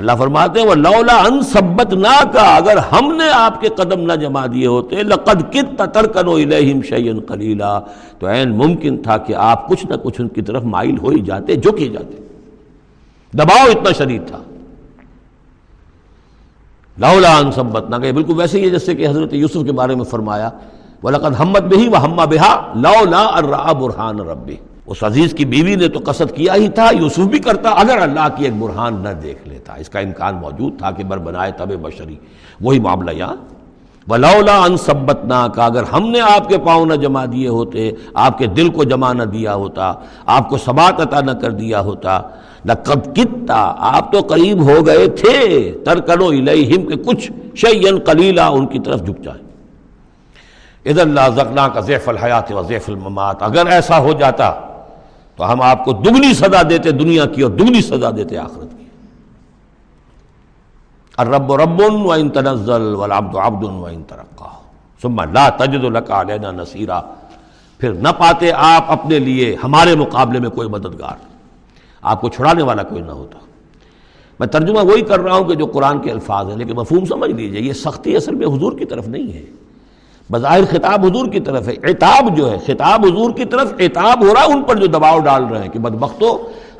اللہ فرماتے ہیں وَلَوْلَا أَن ثَبَّتْنَاكَ، اگر ہم نے آپ کے قدم نہ جما دیے ہوتے، لَقَدْ كِدْتَ تَرْكَنُ إِلَيْهِمْ شَيْئًا قَلِيلًا، تو عین ممکن تھا کہ آپ کچھ نہ کچھ ان کی طرف مائل ہو ہی جاتے، جھک ہی جاتے، دباؤ اتنا شدید تھا۔ لولا ان ثبت نہ گئے، بالکل ویسے ہی جیسے کہ حضرت یوسف کے بارے میں فرمایا وَلَقَدْ هَمَّتْ بِهِ وَهَمَّ بِهَا لَوْلَا أَن رَأَى بُرْهَانَ رَبِّهِ، اس عزیز کی بیوی نے تو قصد کیا ہی تھا، یوسف بھی کرتا اگر اللہ کی ایک برہان نہ دیکھ لیتا، اس کا امکان موجود تھا کہ بر بنائے طبع بشری، وہی معاملہ یہاں۔ وَلَوْلَا أَن ثَبَّتْنَاكَ، اگر ہم نے آپ کے پاؤں نہ جما دیے ہوتے، آپ کے دل کو جما نہ دیا ہوتا، آپ کو ثبات عطا نہ کر دیا ہوتا، لقد کتا، آپ تو قریب ہو گئے تھے، ترکنو الیہم، کے کچھ شیئن قلیلا، ان کی طرف جھک جائیں۔ اذا لازقناک ضعف الحیات و ضعف الممات، اگر ایسا ہو جاتا تو ہم آپ کو دگنی سزا دیتے دنیا کی اور دگنی سزا دیتے آخرت کی۔ الرب رب وان تنزل والعبد عبد وان ترقا ثم لا تجد لک علینا نصیرا، پھر نہ پاتے آپ اپنے لیے ہمارے مقابلے میں کوئی مددگار، آپ کو چھڑانے والا کوئی نہ ہوتا۔ میں ترجمہ وہی کر رہا ہوں کہ جو قرآن کے الفاظ ہیں، لیکن مفہوم سمجھ لیجئے، یہ سختی اصل میں حضور کی طرف نہیں ہے، بظاہر خطاب حضور کی طرف ہے، عتاب جو ہے خطاب حضور کی طرف، عتاب ہو رہا ان پر جو دباؤ ڈال رہے ہیں کہ بدبختو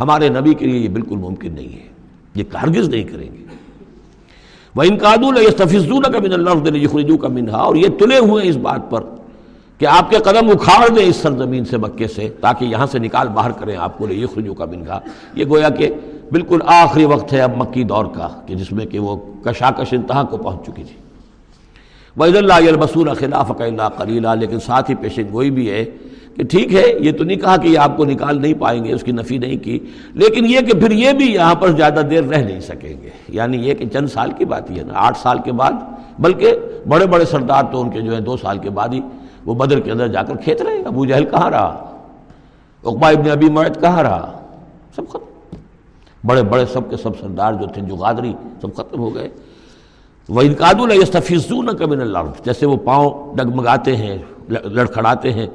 ہمارے نبی کے لیے یہ بالکل ممکن نہیں ہے، یہ ہرگز نہیں کریں گے۔ وَإِن كَادُوا لَيَسْتَفِزُّونَكَ مِنَ الْأَرْضِ لِيُخْرِجُوكَ مِنْهَا، اور یہ تلے ہوئے ہیں اس بات پر کہ آپ کے قدم اکھاڑ دیں اس سرزمین سے، مکے سے، تاکہ یہاں سے نکال باہر کریں آپ کو، لِيُخْرِجُوكَ مِنْهَا، یہ گویا کہ بالکل آخری وقت ہے اب مکی دور کا، کہ جس میں کہ وہ کشاکش انتہا کو پہنچ چکی تھی۔ وَإِذًا لَا يَلْبَثُونَ خِلَافَكَ إِلَّا قَلِيلًا، لیکن ساتھ ہی پیشن گوئی بھی ہے کہ ٹھیک ہے، یہ تو نہیں کہا کہ یہ آپ کو نکال نہیں پائیں گے، اس کی نفی نہیں کی، لیکن یہ کہ پھر یہ بھی یہاں پر زیادہ دیر رہ نہیں سکیں گے، یعنی یہ کہ چند سال کی بات ہی ہے نا، 8 سال کے بعد، بلکہ بڑے بڑے سردار تو ان کے جو ہے 2 سال کے بعد ہی وہ بدر کے اندر جا کر کھیت رہے۔ ابو جہل کہاں رہا، عقبہ ابن ابی معیط کہاں رہا، سب ختم، بڑے بڑے سب کے سب سردار جو تھے، جو غادری، سب ختم ہو گئے۔ وَإِن كَادُوا لَيَسْتَفِزُّونَكَ مِنَ الْأَرْضِ، جیسے وہ پاؤں ڈگمگاتے ہیں، لڑکھڑاتے ہیں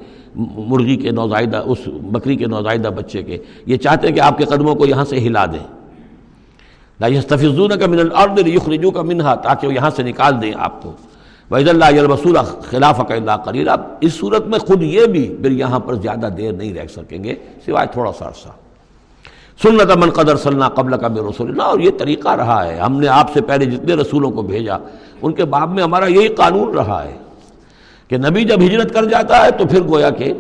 مرغی کے نوزائیدہ، اس بکری کے نوزائیدہ بچے کے، یہ چاہتے ہیں کہ آپ کے قدموں کو یہاں سے ہلا دیں۔ لَا يَسْتَفِزُّونَكَ مِنَ الْأَرْضِ لِيُخْرِجُوكَ مِنْهَا، تاکہ وہ یہاں سے نکال دیں آپ کو۔ وَإِذًا لَا يَلْبَثُونَ خِلَافَكَ إِلَّا قَلِيلًا، اس صورت میں خود یہ بھی پھر یہاں پر زیادہ دیر نہیں رہ سکیں گے سوائے تھوڑا سا عرصہ۔ سنت من قد ارسلنا قبلك من رسلنا، اور یہ طریقہ رہا ہے، ہم نے آپ سے پہلے جتنے رسولوں کو بھیجا ان کے باب میں ہمارا یہی قانون رہا ہے کہ نبی جب ہجرت کر جاتا ہے تو پھر گویا کہ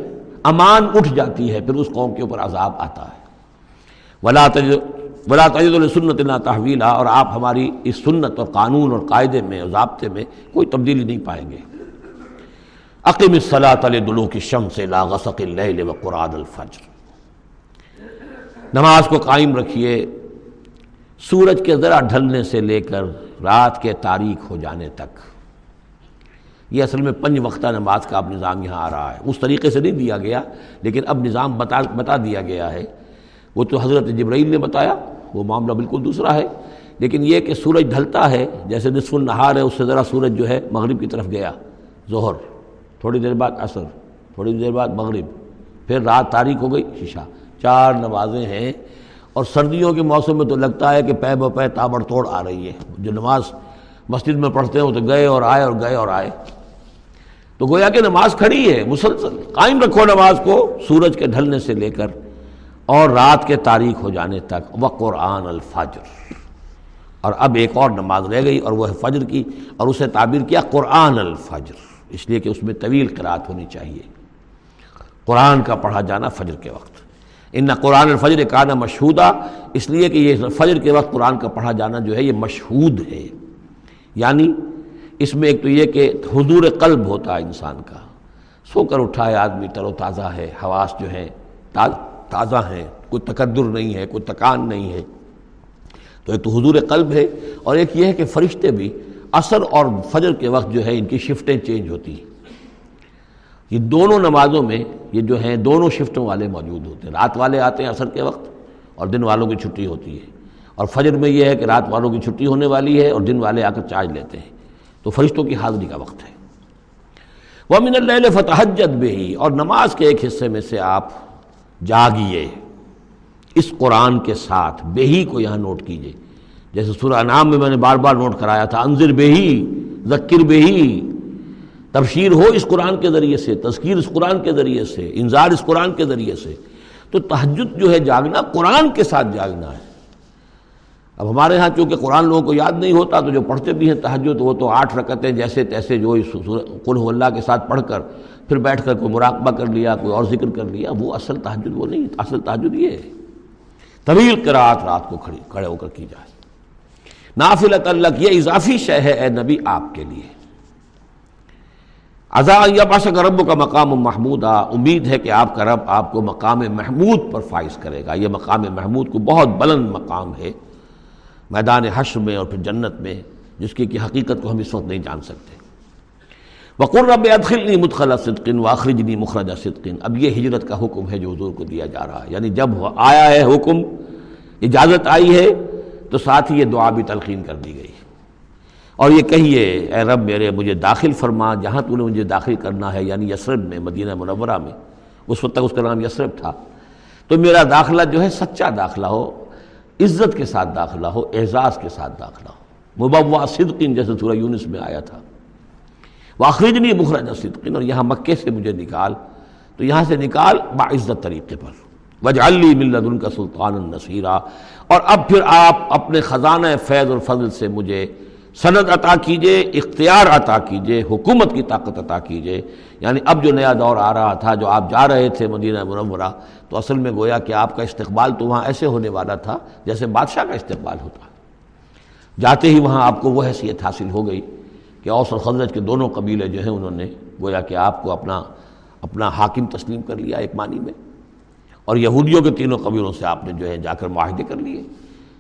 امان اٹھ جاتی ہے، پھر اس قوم کے اوپر عذاب آتا ہے۔ ولا تجد لسنتنا تحویلا، اور آپ ہماری اس سنت اور قانون اور قاعدے میں اور ضابطے میں کوئی تبدیلی نہیں پائیں گے۔ اقم الصلاۃ لدلوک الشمس الی غسق اللیل وقرآن الفجر، نماز کو قائم رکھیے سورج کے ذرا ڈھلنے سے لے کر رات کے تاریک ہو جانے تک۔ یہ اصل میں 5 وقتہ نماز کا اب نظام یہاں آ رہا ہے، اس طریقے سے نہیں دیا گیا لیکن اب نظام بتا دیا گیا ہے۔ وہ تو حضرت جبرائیل نے بتایا، وہ معاملہ بالکل دوسرا ہے، لیکن یہ کہ سورج ڈھلتا ہے، جیسے نصف النہار ہے اس سے ذرا سورج جو ہے مغرب کی طرف گیا، ظہر، تھوڑی دیر بعد عصر، تھوڑی دیر بعد مغرب، پھر رات تاریک ہو گئی، عشاء، 4 نمازیں ہیں۔ اور سردیوں کے موسم میں تو لگتا ہے کہ پے بہ تابڑ توڑ آ رہی ہے، جو نماز مسجد میں پڑھتے ہو تو گئے اور آئے اور گئے اور آئے، تو گویا کہ نماز کھڑی ہے مسلسل، قائم رکھو نماز کو سورج کے ڈھلنے سے لے کر اور رات کے تاریک ہو جانے تک، وقرآن الفجر۔ اور اب ایک اور نماز رہ گئی اور وہ ہے فجر کی، اور اسے تعبیر کیا قرآن الفجر، اس لیے کہ اس میں طویل قرات ہونی چاہیے، قرآن کا پڑھا جانا فجر کے وقت۔ ان قرآن الفجر کان مشہودہ، اس لیے کہ یہ فجر کے وقت قرآن کا پڑھا جانا جو ہے یہ مشہود ہے، یعنی اس میں ایک تو یہ کہ حضور قلب ہوتا ہے انسان کا، سو کر اٹھا ہے آدمی، تر و تازہ ہے، حواس جو ہیں تازہ ہیں، کوئی تکدر نہیں ہے، کوئی تکان نہیں ہے، تو ایک تو حضور قلب ہے، اور ایک یہ ہے کہ فرشتے بھی عصر اور فجر کے وقت جو ہے ان کی شفٹیں چینج ہوتی ہیں، یہ دونوں نمازوں میں یہ جو ہیں دونوں شفتوں والے موجود ہوتے ہیں، رات والے آتے ہیں عصر کے وقت اور دن والوں کی چھٹی ہوتی ہے، اور فجر میں یہ ہے کہ رات والوں کی چھٹی ہونے والی ہے اور دن والے آ کر چارج لیتے ہیں، تو فرشتوں کی حاضری کا وقت ہے۔ وَمِنَ اللَّيْلِ فَتَحَجَّدْ بِهِ، اور نماز کے ایک حصے میں سے آپ جاگیے اس قرآن کے ساتھ، بہی کو یہاں نوٹ کیجئے، جیسے سورہ انعام میں نے بار بار نوٹ کرایا تھا، انذر بہی، ذکر بہی، تبشیر ہو اس قرآن کے ذریعے سے، تذکیر اس قرآن کے ذریعے سے، انذار اس قرآن کے ذریعے سے، تو تہجد جو ہے جاگنا قرآن کے ساتھ جاگنا ہے۔ اب ہمارے ہاں چونکہ قرآن لوگوں کو یاد نہیں ہوتا، تو جو پڑھتے بھی ہیں تہجد وہ تو 8 رکعتیں جیسے تیسے جو قل ہو اللہ کے ساتھ پڑھ کر پھر بیٹھ کر کوئی مراقبہ کر لیا، کوئی اور ذکر کر لیا، وہ اصل تہجد وہ نہیں، اصل تہجد یہ ہے طویل قرات رات کو کھڑے ہو کر کی جائے۔ نافلۃ لک، یہ اضافی شے ہے اے نبی آپ کے لیے۔ عزا یبعثک ربک کا مقام محمودہ، امید ہے کہ آپ کا رب آپ کو مقام محمود پر فائز کرے گا، یہ مقام محمود کو بہت بلند مقام ہے میدان حشر میں اور پھر جنت میں، جس کی حقیقت کو ہم اس وقت نہیں جان سکتے۔ وقل رب ادخلنی مدخل صدق واخرجنی مخرج صدق، اب یہ ہجرت کا حکم ہے جو حضور کو دیا جا رہا ہے، یعنی جب آیا ہے حکم، اجازت آئی ہے، تو ساتھ ہی یہ دعا بھی تلقین کر دی گئی، اور یہ کہیے اے رب میرے مجھے داخل فرما جہاں تو نے مجھے داخل کرنا ہے، یعنی یثرب میں، مدینہ منورہ میں، اس وقت تک اس کا نام یثرب تھا، تو میرا داخلہ جو ہے سچا داخلہ ہو، عزت کے ساتھ داخلہ ہو، اعزاز کے ساتھ داخلہ ہو، مبوّع صدق جیسے سورہ یونس میں آیا تھا، واخرجنی مخرج صدق، اور یہاں مکے سے مجھے نکال، تو یہاں سے نکال باعزت طریقے پر، وجعل لی من لدنک سلطانا نصیرا، اور اب پھر آپ اپنے خزانہ فیض اور فضل سے مجھے سند عطا کیجئے، اختیار عطا کیجئے، حکومت کی طاقت عطا کیجئے، یعنی اب جو نیا دور آ رہا تھا، جو آپ جا رہے تھے مدینہ منورہ، تو اصل میں گویا کہ آپ کا استقبال تو وہاں ایسے ہونے والا تھا جیسے بادشاہ کا استقبال ہوتا، جاتے ہی وہاں آپ کو وہ حیثیت حاصل ہو گئی کہ اوس اور خزرج کے دونوں قبیلے جو ہیں انہوں نے گویا کہ آپ کو اپنا حاکم تسلیم کر لیا ایک معنی میں، اور یہودیوں کے تینوں قبیلوں سے آپ نے جو ہے جا کر معاہدے کر لیے،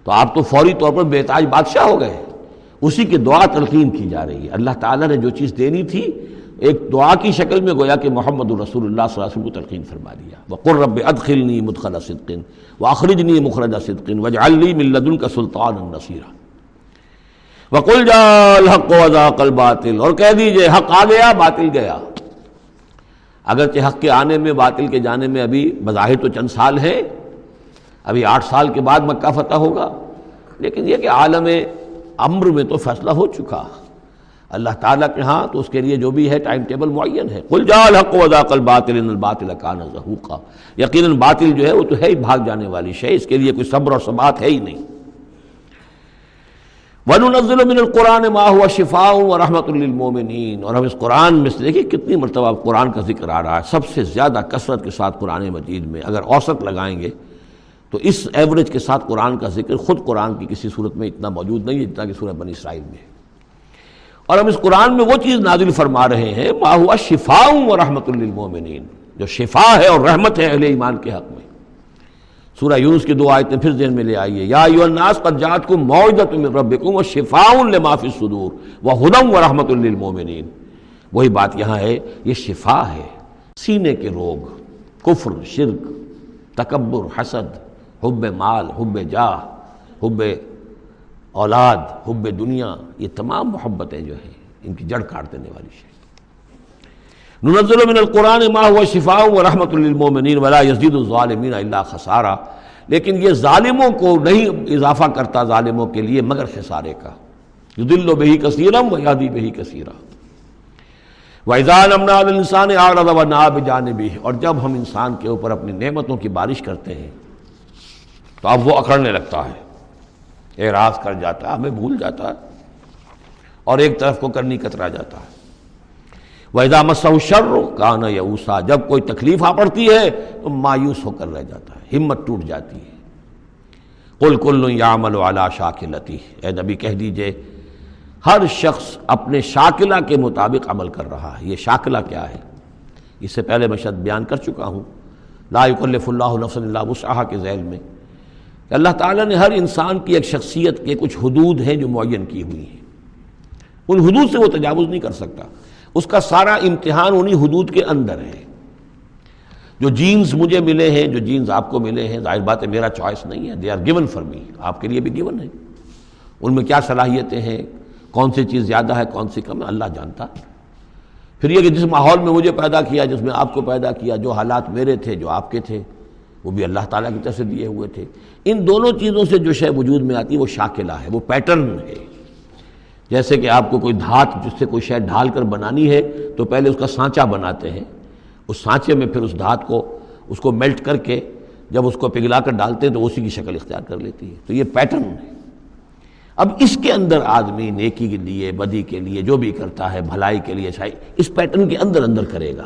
تو آپ تو فوری طور پر بے تاج بادشاہ ہو گئے۔ اسی کی دعا تلقین کی جا رہی ہے، اللہ تعالیٰ نے جو چیز دینی تھی ایک دعا کی شکل میں گویا کہ محمد الرسول اللہ صلی اللہ علیہ وسلم کو تلقین فرما دیا۔ وَقُلْ رَبِّ أَدْخِلْنِي مُدْخَلَ صِدْقٍ وَأَخْرِجْنِي مُخْرَجَ صِدْقٍ وَاجْعَلْ لِي مِن لَّدُنْكَ سُلْطَانًا نَّصِيرًا۔ وَقُلْ جَاءَ الْحَقُّ وَزَهَقَ الْبَاطِلُ، اور کہہ دیجئے حق آ گیا، باطل گیا۔ اگرچہ حق کے آنے میں باطل کے جانے میں ابھی بظاہر تو چند سال ہیں، ابھی 8 سال کے بعد مکہ فتح ہوگا، لیکن یہ کہ عالم امر میں تو فیصلہ ہو چکا، اللہ تعالیٰ کے ہاں تو اس کے لیے جو بھی ہے ٹائم ٹیبل معین ہے۔ قل جاء الحق وزاق الباطل ان الباطل کان زہوقا، یقیناً باطل جو ہے وہ تو ہے ہی بھاگ جانے والی شے، اس کے لیے کوئی صبر اور ثبات ہے ہی نہیں۔ وَنُنَزِّلُ مِنَ الْقُرْآنِ مَا هُوَ شِفَاءٌ وَرَحْمَةٌ لِّلْمُؤْمِنِينَ، اور ہم اس قرآن میں سے دیکھیں کتنی مرتبہ قرآن کا ذکر آ رہا ہے، سب سے زیادہ کثرت کے ساتھ قرآن مجید میں، اگر اوسط لگائیں گے تو اس ایوریج کے ساتھ قرآن کا ذکر خود قرآن کی کسی صورت میں اتنا موجود نہیں ہے جتنا کہ سورہ بنی اسرائیل میں ہے۔ اور ہم اس قرآن میں وہ چیز نازل فرما رہے ہیں، ما ہوا شفاء ورحمة للمؤمنین، جو شفا ہے اور رحمت ہے اہل ایمان کے حق میں۔ سورہ یونس کی 2 آیتیں پھر ذہن میں لے آئیے، یا ایھا الناس قد جاءتکم موعظۃ من ربکم وشفاء لما فی الصدور وہدی ورحمة للمؤمنین، وہی بات یہاں ہے، یہ شفا ہے سینے کے روگ، کفر، شرک، تکبر، حسد، حب مال، حب جاہ، حب اولاد، حب دنیا، یہ تمام محبتیں جو ہیں ان کی جڑ کاٹ دینے والی شے۔ ننزل من القرآن ما هو شفاء ورحمۃ للمؤمنین ولا یزید الظالمین الا خسارا، لیکن یہ ظالموں کو نہیں اضافہ کرتا ظالموں کے لیے مگر خسارے کا۔ یضل بہ کثیرا ویہدی بہ کثیرا۔ وَإِذَا أَنْعَمْنَا عَلَى الْإِنسَانِ أَعْرَضَ وَنَأَى بِجَانِبِهِ، اور جب ہم انسان کے اوپر اپنی نعمتوں کی بارش کرتے ہیں تو اب وہ اکڑنے لگتا ہے، اعراض کر جاتا ہے، ہمیں بھول جاتا ہے اور ایک طرف کو کرنی کترا جاتا ہے۔ وَإِذَا مَسَّهُ الشَّرُّ كَانَ يَئُوسًا، جب کوئی تکلیف آ پڑتی ہے تو مایوس ہو کر رہ جاتا ہے، ہمت ٹوٹ جاتی ہے۔ قُلْ كُلٌّ يَعْمَلُ عَلَى شَاكِلَتِهِ، اے نبی کہہ دیجئے ہر شخص اپنے شاکلہ کے مطابق عمل کر رہا ہے۔ یہ شاکلہ کیا ہے؟ اس سے پہلے میں شاید بیان کر چکا ہوں، لا یکلف اللہ نفسا الا وسعہا کے ذیل میں، کہ اللہ تعالیٰ نے ہر انسان کی ایک شخصیت کے کچھ حدود ہیں جو معین کی ہوئی ہیں، ان حدود سے وہ تجاوز نہیں کر سکتا۔ اس کا سارا امتحان انہی حدود کے اندر ہے۔ جو جینز مجھے ملے ہیں، جو جینز آپ کو ملے ہیں، ظاہر بات ہے میرا چوائس نہیں ہے، they are given for me, آپ کے لیے بھی گیون ہے۔ ان میں کیا صلاحیتیں ہیں، کون سی چیز زیادہ ہے کون سی کم ہے، اللہ جانتا۔ پھر یہ کہ جس ماحول میں مجھے پیدا کیا، جس میں آپ کو پیدا کیا، جو حالات میرے تھے جو آپ کے تھے، وہ بھی اللہ تعالیٰ کی طرف سے دیے ہوئے تھے۔ ان دونوں چیزوں سے جو شے وجود میں آتی ہے وہ شاکلہ ہے، وہ پیٹرن ہے۔ جیسے کہ آپ کو کوئی دھات جس سے کوئی شے ڈھال کر بنانی ہے تو پہلے اس کا سانچا بناتے ہیں، اس سانچے میں پھر اس دھات کو اس کو میلٹ کر کے جب اس کو پگھلا کر ڈالتے ہیں تو اسی کی شکل اختیار کر لیتی ہے، تو یہ پیٹرن ہے۔ اب اس کے اندر آدمی نیکی کے لیے، بدی کے لیے، جو بھی کرتا ہے بھلائی کے لیے، اچھائی، اس پیٹرن کے اندر اندر کرے گا،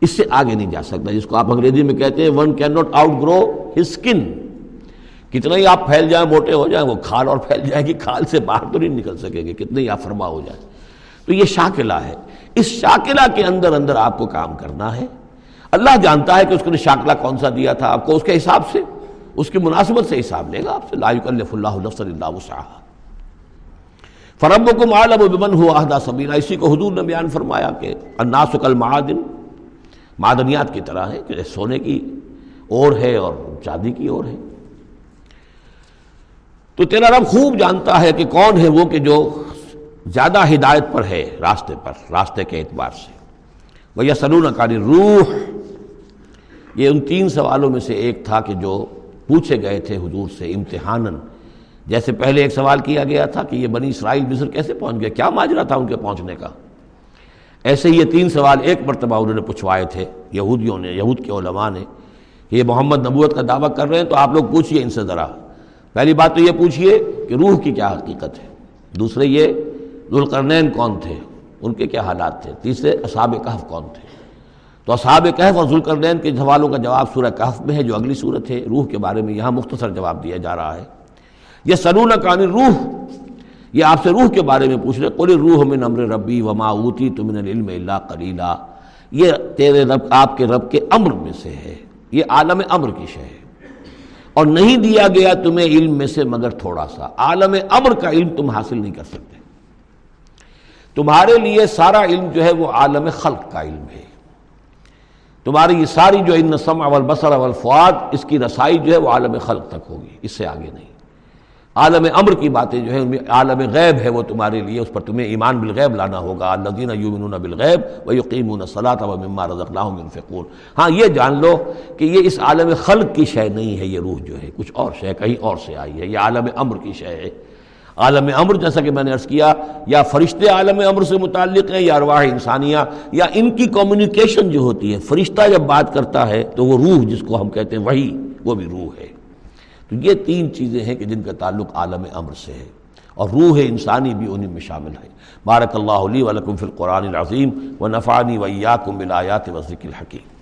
اس سے آگے نہیں جا سکتا، جس کو آپ انگریزی میں کہتے ہیں one can not outgrow his skin. کتنا ہی آپ پھیل جائیں، موٹے ہو جائیں، وہ کھال اور پھیل جائے گی، کھال سے باہر تو نہیں نکل سکیں گے کتنے ہی آپ فرما ہو جائیں۔ تو یہ شاکلہ ہے، اس شاکلہ کے اندر اندر آپ کو کام کرنا ہے۔ اللہ جانتا ہے کہ اس کو شاکلہ کون سا دیا تھا آپ کو، اس کے حساب سے، اس کی مناسبت سے حساب لے گا آپ سے۔ لا یکلف اللہ نفسا الا وسعہا۔ فربکم اعلم بمن ھو اہدی سبیلا، اسی کو حضور نے بیان فرمایا کہ الناس کالمعادن، معدنیات کی طرح ہے کہ سونے کی اور ہے اور چاندی کی اور ہے۔ تو تیرا رب خوب جانتا ہے کہ کون ہے وہ کہ جو زیادہ ہدایت پر ہے، راستے پر، راستے کے اعتبار سے۔ وَيَسْأَلُونَكَ عَنِ الرُّوحِ، یہ ان تین سوالوں میں سے ایک تھا کہ جو پوچھے گئے تھے حضور سے امتحاناً۔ جیسے پہلے ایک سوال کیا گیا تھا کہ یہ بنی اسرائیل مصر کیسے پہنچ گئے، کیا ماجرا تھا ان کے پہنچنے کا، ایسے یہ تین سوال ایک مرتبہ انہوں نے پوچھوائے تھے یہودیوں نے، یہود کے علماء نے، کہ یہ محمد نبوت کا دعویٰ کر رہے ہیں تو آپ لوگ پوچھئے ان سے ذرا۔ پہلی بات تو یہ پوچھئے کہ روح کی کیا حقیقت ہے، دوسرے یہ ذوالقرنین کون تھے، ان کے کیا حالات تھے، تیسرے اصحاب کہف کون تھے۔ تو اصحاب کہف اور ذوالقرنین کے سوالوں کا جواب سورہ کہف میں ہے جو اگلی سورت ہے، روح کے بارے میں یہاں مختصر جواب دیا جا رہا ہے۔ یہ یسألونک عن الروح، یہ آپ سے روح کے بارے میں پوچھ رہے، قل الروح من امر ربی وما اوتیت من العلم الا قلیلا، یہ تیرے رب، آپ کے رب کے امر میں سے ہے، یہ عالم امر کی شے ہے، اور نہیں دیا گیا تمہیں علم میں سے مگر تھوڑا سا۔ عالم امر کا علم تم حاصل نہیں کر سکتے، تمہارے لیے سارا علم جو ہے وہ عالم خلق کا علم ہے۔ تمہاری یہ ساری جو ان السمع والبصر والفؤاد، اس کی رسائی جو ہے وہ عالم خلق تک ہوگی، اس سے آگے نہیں۔ عالم امر کی باتیں جو ہیں ان میں عالم غیب ہے، وہ تمہارے لیے، اس پر تمہیں ایمان بالغیب لانا ہوگا۔ الذین یؤمنون بالغیب ویقیمون الصلاۃ ومما رزقناہم ينفقون، ہاں یہ جان لو کہ یہ اس عالم خلق کی شے نہیں ہے، یہ روح جو ہے کچھ اور شے، کہیں اور سے آئی ہے، یہ عالم امر کی شے ہے۔ عالم امر جیسا کہ میں نے عرض کیا، یا فرشتے عالم امر سے متعلق ہیں، یا ارواح انسانیہ، یا ان کی کمیونیکیشن جو ہوتی ہے۔ فرشتہ جب بات کرتا ہے تو وہ روح، جس کو ہم کہتے ہیں وحی، وہ بھی روح ہے۔ تو یہ تین چیزیں ہیں کہ جن کا تعلق عالم امر سے ہے، اور روح انسانی بھی انہیں میں شامل ہے۔ بارک اللہ لی و لکم فی القرآن العظیم، ونفعنی وایاکم بالآیات والذکر الحکیم۔